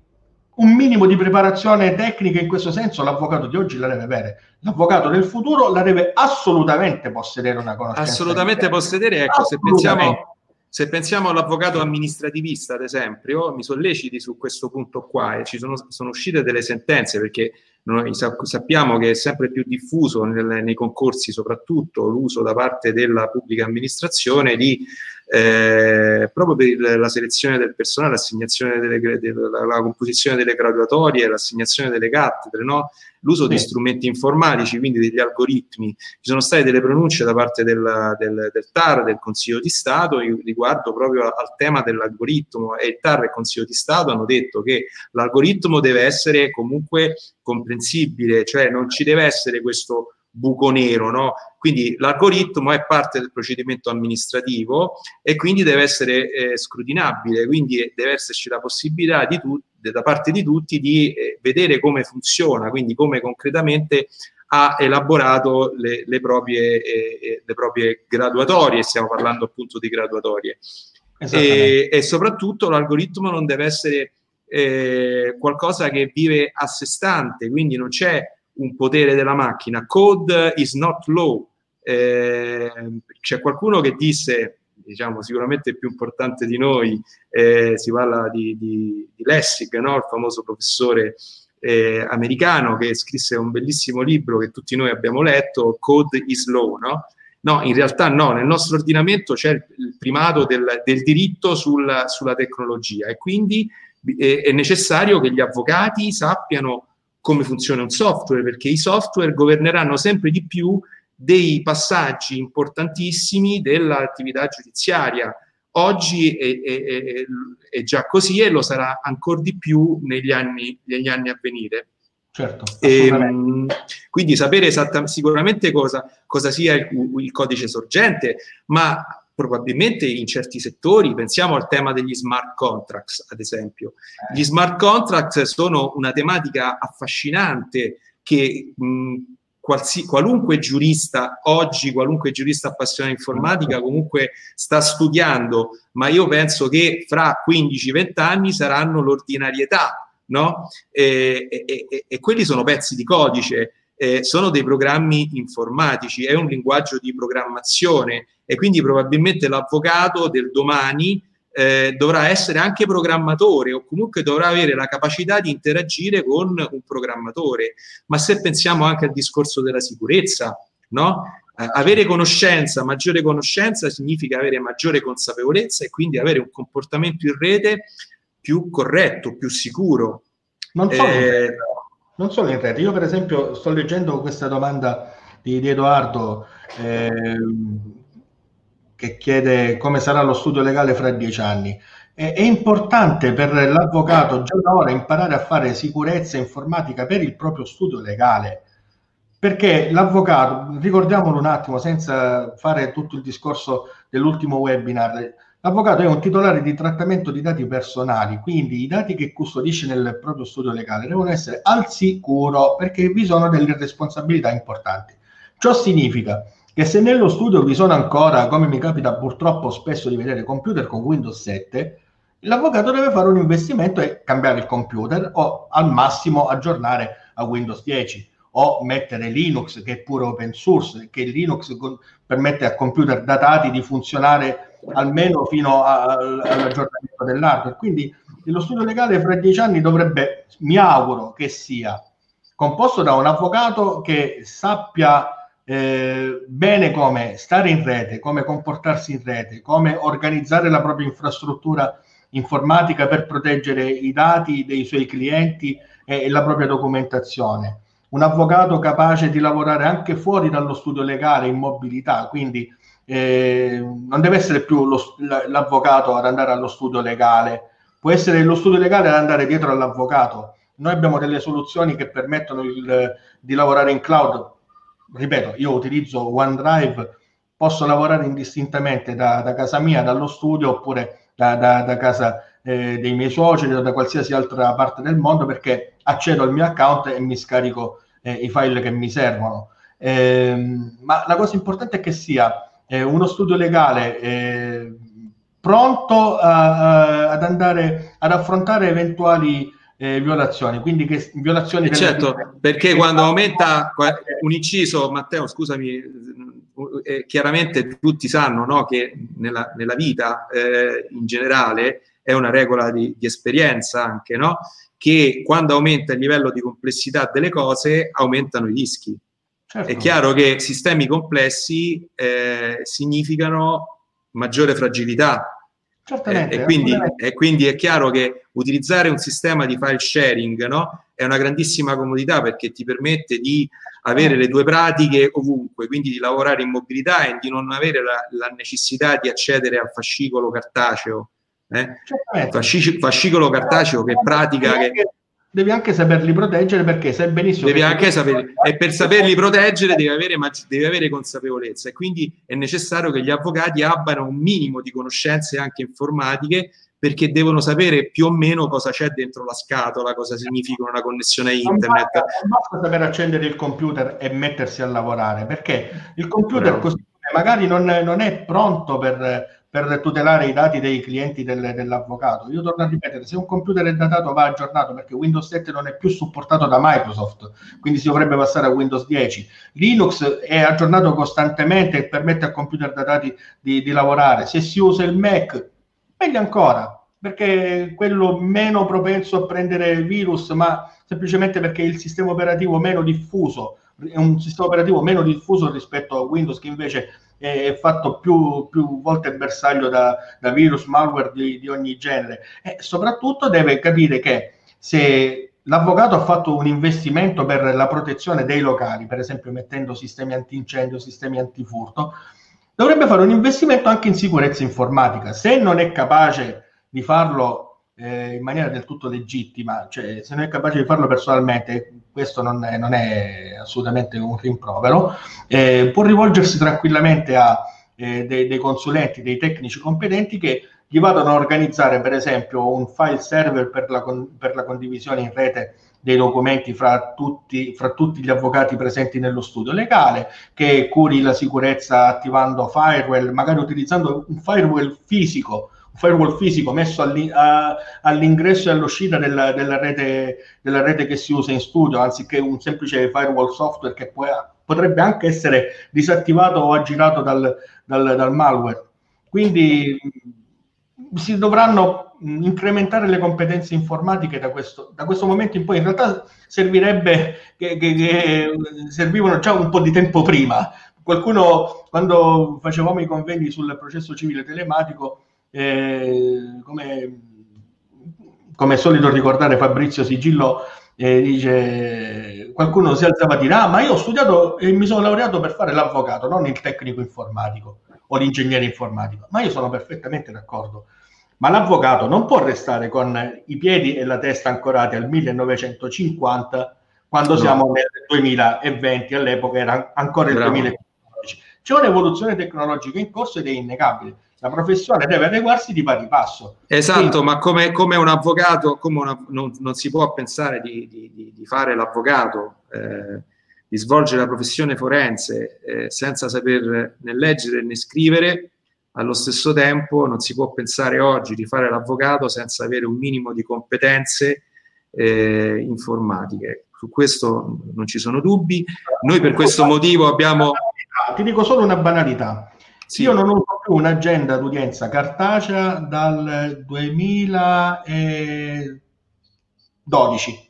un minimo di preparazione tecnica in questo senso l'avvocato di oggi la deve avere, l'avvocato del futuro la deve assolutamente possedere una conoscenza. Assolutamente possedere, ecco, assolutamente. Se pensiamo all'avvocato amministrativista, ad esempio, mi solleciti su questo punto qua, e sono uscite delle sentenze, perché noi sappiamo che è sempre più diffuso nei concorsi, soprattutto l'uso da parte della pubblica amministrazione proprio per la selezione del personale, l'assegnazione la composizione delle graduatorie, l'assegnazione delle cattedre, no? L'uso di strumenti informatici, quindi degli algoritmi. Ci sono state delle pronunce da parte del TAR, del Consiglio di Stato, riguardo proprio al tema dell'algoritmo, e il TAR e il Consiglio di Stato hanno detto che l'algoritmo deve essere comunque comprensibile, cioè non ci deve essere questo buco nero, no? Quindi l'algoritmo è parte del procedimento amministrativo e quindi deve essere scrutinabile, quindi deve esserci la possibilità da parte di tutti di vedere come funziona, quindi come concretamente ha elaborato le proprie graduatorie, stiamo parlando appunto di graduatorie. E soprattutto l'algoritmo non deve essere qualcosa che vive a sé stante, quindi non c'è un potere della macchina. Code is not law. C'è qualcuno che disse, diciamo sicuramente più importante di noi, si parla di Lessig, no? Il famoso professore americano che scrisse un bellissimo libro che tutti noi abbiamo letto, Code is law, no? No, in realtà no, nel nostro ordinamento c'è il primato del diritto sulla tecnologia, e quindi è necessario che gli avvocati sappiano come funziona un software, perché i software governeranno sempre di più dei passaggi importantissimi dell'attività giudiziaria. Oggi è già così e lo sarà ancora di più negli anni a venire. Certo, quindi sapere sicuramente cosa sia il codice sorgente, ma probabilmente in certi settori, pensiamo al tema degli smart contracts, ad esempio. Gli smart contracts sono una tematica affascinante che qualunque giurista appassionato informatica comunque sta studiando, ma io penso che fra 15-20 anni saranno l'ordinarietà, no? E quelli sono pezzi di codice, sono dei programmi informatici, è un linguaggio di programmazione, e quindi probabilmente l'avvocato del domani dovrà essere anche programmatore, o comunque dovrà avere la capacità di interagire con un programmatore. Ma se pensiamo anche al discorso della sicurezza, no? Avere conoscenza, maggiore conoscenza significa avere maggiore consapevolezza e quindi avere un comportamento in rete più corretto, più sicuro. Non solo in rete. Io per esempio sto leggendo questa domanda di Edoardo che chiede come sarà lo studio legale fra 10 anni. È importante per l'avvocato già da ora imparare a fare sicurezza informatica per il proprio studio legale, perché l'avvocato, ricordiamolo un attimo senza fare tutto il discorso dell'ultimo webinar, l'avvocato è un titolare di trattamento di dati personali, quindi i dati che custodisce nel proprio studio legale devono essere al sicuro, perché vi sono delle responsabilità importanti. Ciò significa che se nello studio vi sono ancora, come mi capita purtroppo spesso di vedere, computer con Windows 7, l'avvocato deve fare un investimento e cambiare il computer, o al massimo aggiornare a Windows 10, o mettere Linux, che è pure open source, che Linux permette a computer datati di funzionare almeno fino all'aggiornamento dell'hardware. Quindi lo studio legale fra 10 anni dovrebbe, mi auguro che sia composto da un avvocato che sappia bene come stare in rete, come comportarsi in rete, come organizzare la propria infrastruttura informatica per proteggere i dati dei suoi clienti e la propria documentazione. Un avvocato capace di lavorare anche fuori dallo studio legale, in mobilità, quindi non deve essere più l'avvocato ad andare allo studio legale, può essere lo studio legale ad andare dietro all'avvocato. Noi abbiamo delle soluzioni che permettono di lavorare in cloud. Ripeto, io utilizzo OneDrive, posso lavorare indistintamente da casa mia, dallo studio, oppure da casa dei miei suoceri o da qualsiasi altra parte del mondo, perché accedo al mio account e mi scarico i file che mi servono. Ma la cosa importante è che sia uno studio legale pronto ad andare ad affrontare eventuali violazioni, quindi che violazioni. Certo, perché quando aumenta un inciso, Matteo, scusami, chiaramente tutti sanno, no, che nella vita in generale è una regola di esperienza anche, no, che quando aumenta il livello di complessità delle cose aumentano i rischi. Certo. È chiaro che sistemi complessi significano maggiore fragilità. Certamente, e quindi è chiaro che utilizzare un sistema di file sharing, no, è una grandissima comodità, perché ti permette di avere le due pratiche ovunque, quindi di lavorare in mobilità e di non avere la necessità di accedere al fascicolo cartaceo. Fascicolo cartaceo che pratica... Devi anche saperli proteggere, perché sai benissimo. Devi anche saperli, e per saperli proteggere devi avere consapevolezza, e quindi è necessario che gli avvocati abbiano un minimo di conoscenze anche informatiche perché devono sapere più o meno cosa c'è dentro la scatola, cosa significa una connessione a internet. Non basta saper accendere il computer e mettersi a lavorare, perché il computer così magari non è pronto per tutelare i dati dei clienti dell'avvocato. Io torno a ripetere, se un computer è datato va aggiornato, perché Windows 7 non è più supportato da Microsoft, quindi si dovrebbe passare a Windows 10. Linux è aggiornato costantemente e permette a computer datati di lavorare. Se si usa il Mac, meglio ancora, perché quello meno propenso a prendere virus, ma semplicemente perché il sistema operativo meno diffuso, è un sistema operativo meno diffuso rispetto a Windows, che invece è fatto più volte bersaglio da virus, malware di ogni genere. E soprattutto deve capire che se l'avvocato ha fatto un investimento per la protezione dei locali, per esempio mettendo sistemi antincendio, sistemi antifurto, dovrebbe fare un investimento anche in sicurezza informatica. Se non è capace di farlo in maniera del tutto legittima, cioè se non è capace di farlo personalmente, questo non è assolutamente un rimprovero, può rivolgersi tranquillamente a dei consulenti, dei tecnici competenti che gli vadano a organizzare per esempio un file server per la condivisione in rete dei documenti fra tutti gli avvocati presenti nello studio legale, che curi la sicurezza attivando firewall, magari utilizzando un firewall fisico messo all'ingresso e all'uscita della rete che si usa in studio, anziché un semplice firewall software che potrebbe anche essere disattivato o aggirato dal malware. Quindi si dovranno incrementare le competenze informatiche da questo momento in poi. In realtà servirebbe che servivano già un po' di tempo prima. Qualcuno, quando facevamo i convegni sul processo civile telematico, come è solito ricordare Fabrizio Sigillo, dice, qualcuno si alzava a dire: ah, ma io ho studiato e mi sono laureato per fare l'avvocato, non il tecnico informatico o l'ingegnere informatico. Ma io sono perfettamente d'accordo, ma l'avvocato non può restare con i piedi e la testa ancorati al 1950 quando siamo nel 2020, all'epoca era ancora il 2014. C'è un'evoluzione tecnologica in corso ed è innegabile. La professione deve adeguarsi di pari passo. Esatto, quindi, ma come un avvocato, non si può pensare di fare l'avvocato, di svolgere la professione forense senza saper né leggere né scrivere. Allo stesso tempo non si può pensare oggi di fare l'avvocato senza avere un minimo di competenze informatiche. Su questo non ci sono dubbi. Noi per questo motivo abbiamo... Ti dico solo una banalità. Sì. Io non uso più un'agenda d'udienza cartacea dal 2012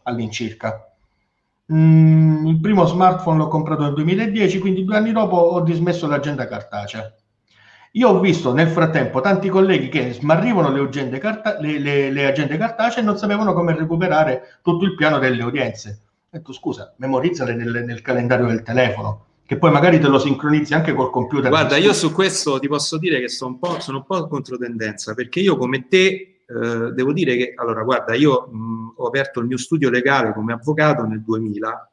all'incirca. Il primo smartphone l'ho comprato nel 2010, quindi 2 anni dopo ho dismesso l'agenda cartacea. Io ho visto nel frattempo tanti colleghi che smarrivano le agende cartacee e non sapevano come recuperare tutto il piano delle udienze. Ho detto: scusa, memorizzale nel calendario del telefono, che poi magari te lo sincronizzi anche col computer. Guarda, io su questo ti posso dire che sono un po' controtendenza, perché io come te devo dire che, allora, guarda, io ho aperto il mio studio legale come avvocato nel 2000,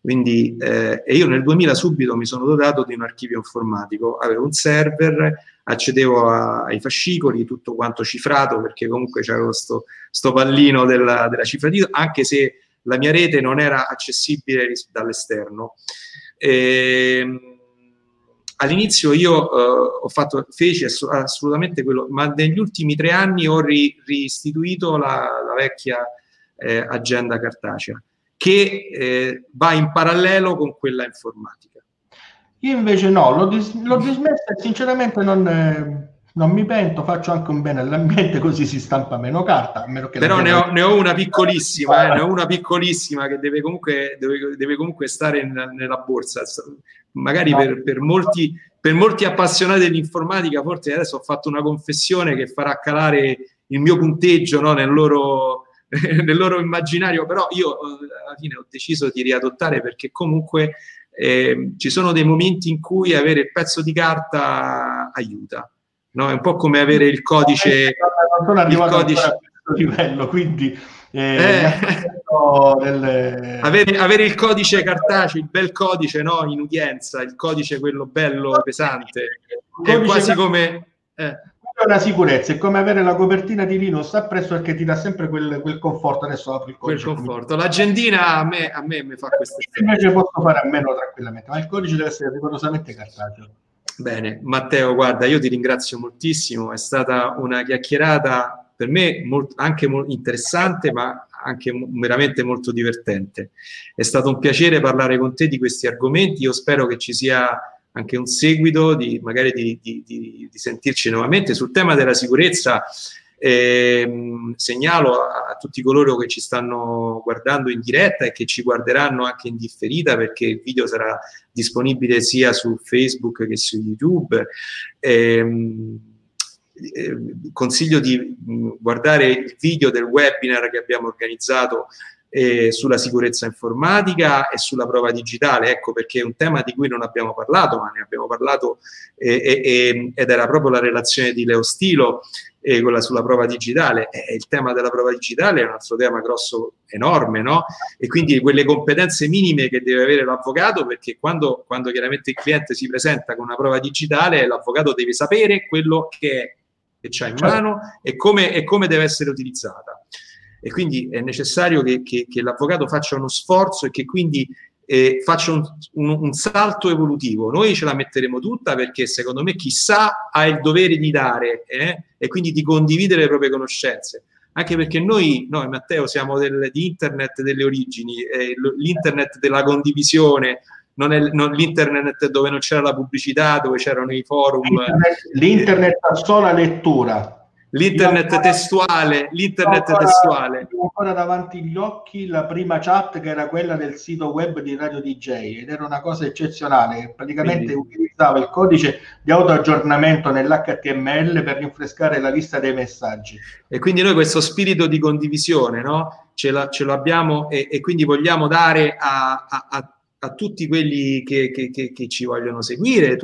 quindi e io nel 2000 subito mi sono dotato di un archivio informatico, avevo un server, accedevo ai fascicoli, tutto quanto cifrato, perché comunque c'era sto pallino della cifrativa, anche se la mia rete non era accessibile dall'esterno. All'inizio io feci assolutamente quello, ma negli ultimi 3 anni ho ristituito la vecchia agenda cartacea, che va in parallelo con quella informatica. Io invece no, l'ho dismessa e sinceramente non mi pento, faccio anche un bene all'ambiente, così si stampa meno carta. A meno che però ne ho una piccolissima, ne ho una piccolissima che deve comunque stare nella borsa. Magari no, per molti appassionati dell'informatica, forse adesso ho fatto una confessione che farà calare il mio punteggio, no, nel loro immaginario, però io alla fine ho deciso di riadottare, perché comunque ci sono dei momenti in cui avere il pezzo di carta aiuta. No, è un po' come avere il codice. Non sono arrivato a questo livello, quindi avere il codice cartaceo, il bel codice, no, in udienza, il codice quello bello pesante, è quasi come sempre una sicurezza, è come avere la copertina di Linux appresso, perché ti dà sempre quel conforto. Adesso apri il codice. Quel conforto. L'agendina a me mi fa questo. Invece posso fare a meno tranquillamente, ma il codice deve essere rigorosamente cartaceo. Bene, Matteo, guarda, io ti ringrazio moltissimo, è stata una chiacchierata per me anche interessante, ma anche veramente molto divertente. È stato un piacere parlare con te di questi argomenti, io spero che ci sia anche un seguito, magari di sentirci nuovamente. Sul tema della sicurezza, segnalo a tutti coloro che ci stanno guardando in diretta e che ci guarderanno anche in differita, perché il video sarà disponibile sia su Facebook che su YouTube. Consiglio di guardare il video del webinar che abbiamo organizzato sulla sicurezza informatica e sulla prova digitale, ecco perché è un tema di cui non abbiamo parlato, ma ne abbiamo parlato ed era proprio la relazione di Leo Stilo quella sulla prova digitale. Il tema della prova digitale è un altro tema grosso, enorme, no? E quindi quelle competenze minime che deve avere l'avvocato, perché quando chiaramente il cliente si presenta con una prova digitale, l'avvocato deve sapere quello che c'ha in mano e come deve essere utilizzata. E quindi è necessario che l'avvocato faccia uno sforzo e che quindi faccia un salto evolutivo. Noi ce la metteremo tutta, perché secondo me chi sa ha il dovere di dare e quindi di condividere le proprie conoscenze. Anche perché noi Matteo, siamo di internet delle origini, l'internet della condivisione, non l'internet dove non c'era la pubblicità, dove c'erano i forum. L'internet a sola lettura. L'internet testuale. Ho ancora davanti agli occhi la prima chat, che era quella del sito web di Radio DJ, ed era una cosa eccezionale. Praticamente utilizzava il codice di autoaggiornamento nell'HTML per rinfrescare la lista dei messaggi. E quindi noi questo spirito di condivisione, no? Ce l'abbiamo e quindi vogliamo dare a tutti quelli che ci vogliono seguire,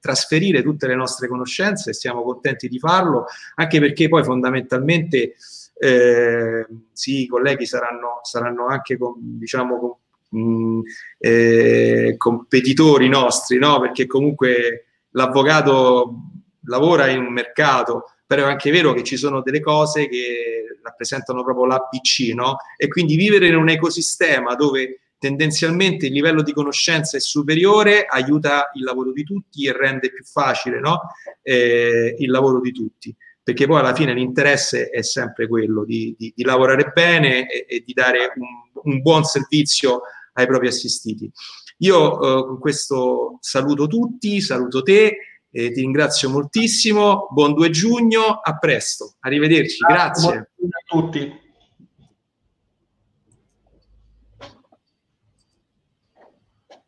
trasferire tutte le nostre conoscenze. Siamo contenti di farlo, anche perché poi fondamentalmente i colleghi saranno anche competitori nostri, no? Perché comunque l'avvocato lavora in un mercato, però è anche vero che ci sono delle cose che rappresentano proprio l'ABC, no? E quindi vivere in un ecosistema dove tendenzialmente il livello di conoscenza è superiore aiuta il lavoro di tutti e rende più facile, no? Il lavoro di tutti, perché poi alla fine l'interesse è sempre quello di lavorare bene e di dare un buon servizio ai propri assistiti. Io con questo saluto tutti, saluto te, ti ringrazio moltissimo, buon 2 giugno, a presto, arrivederci, grazie a tutti.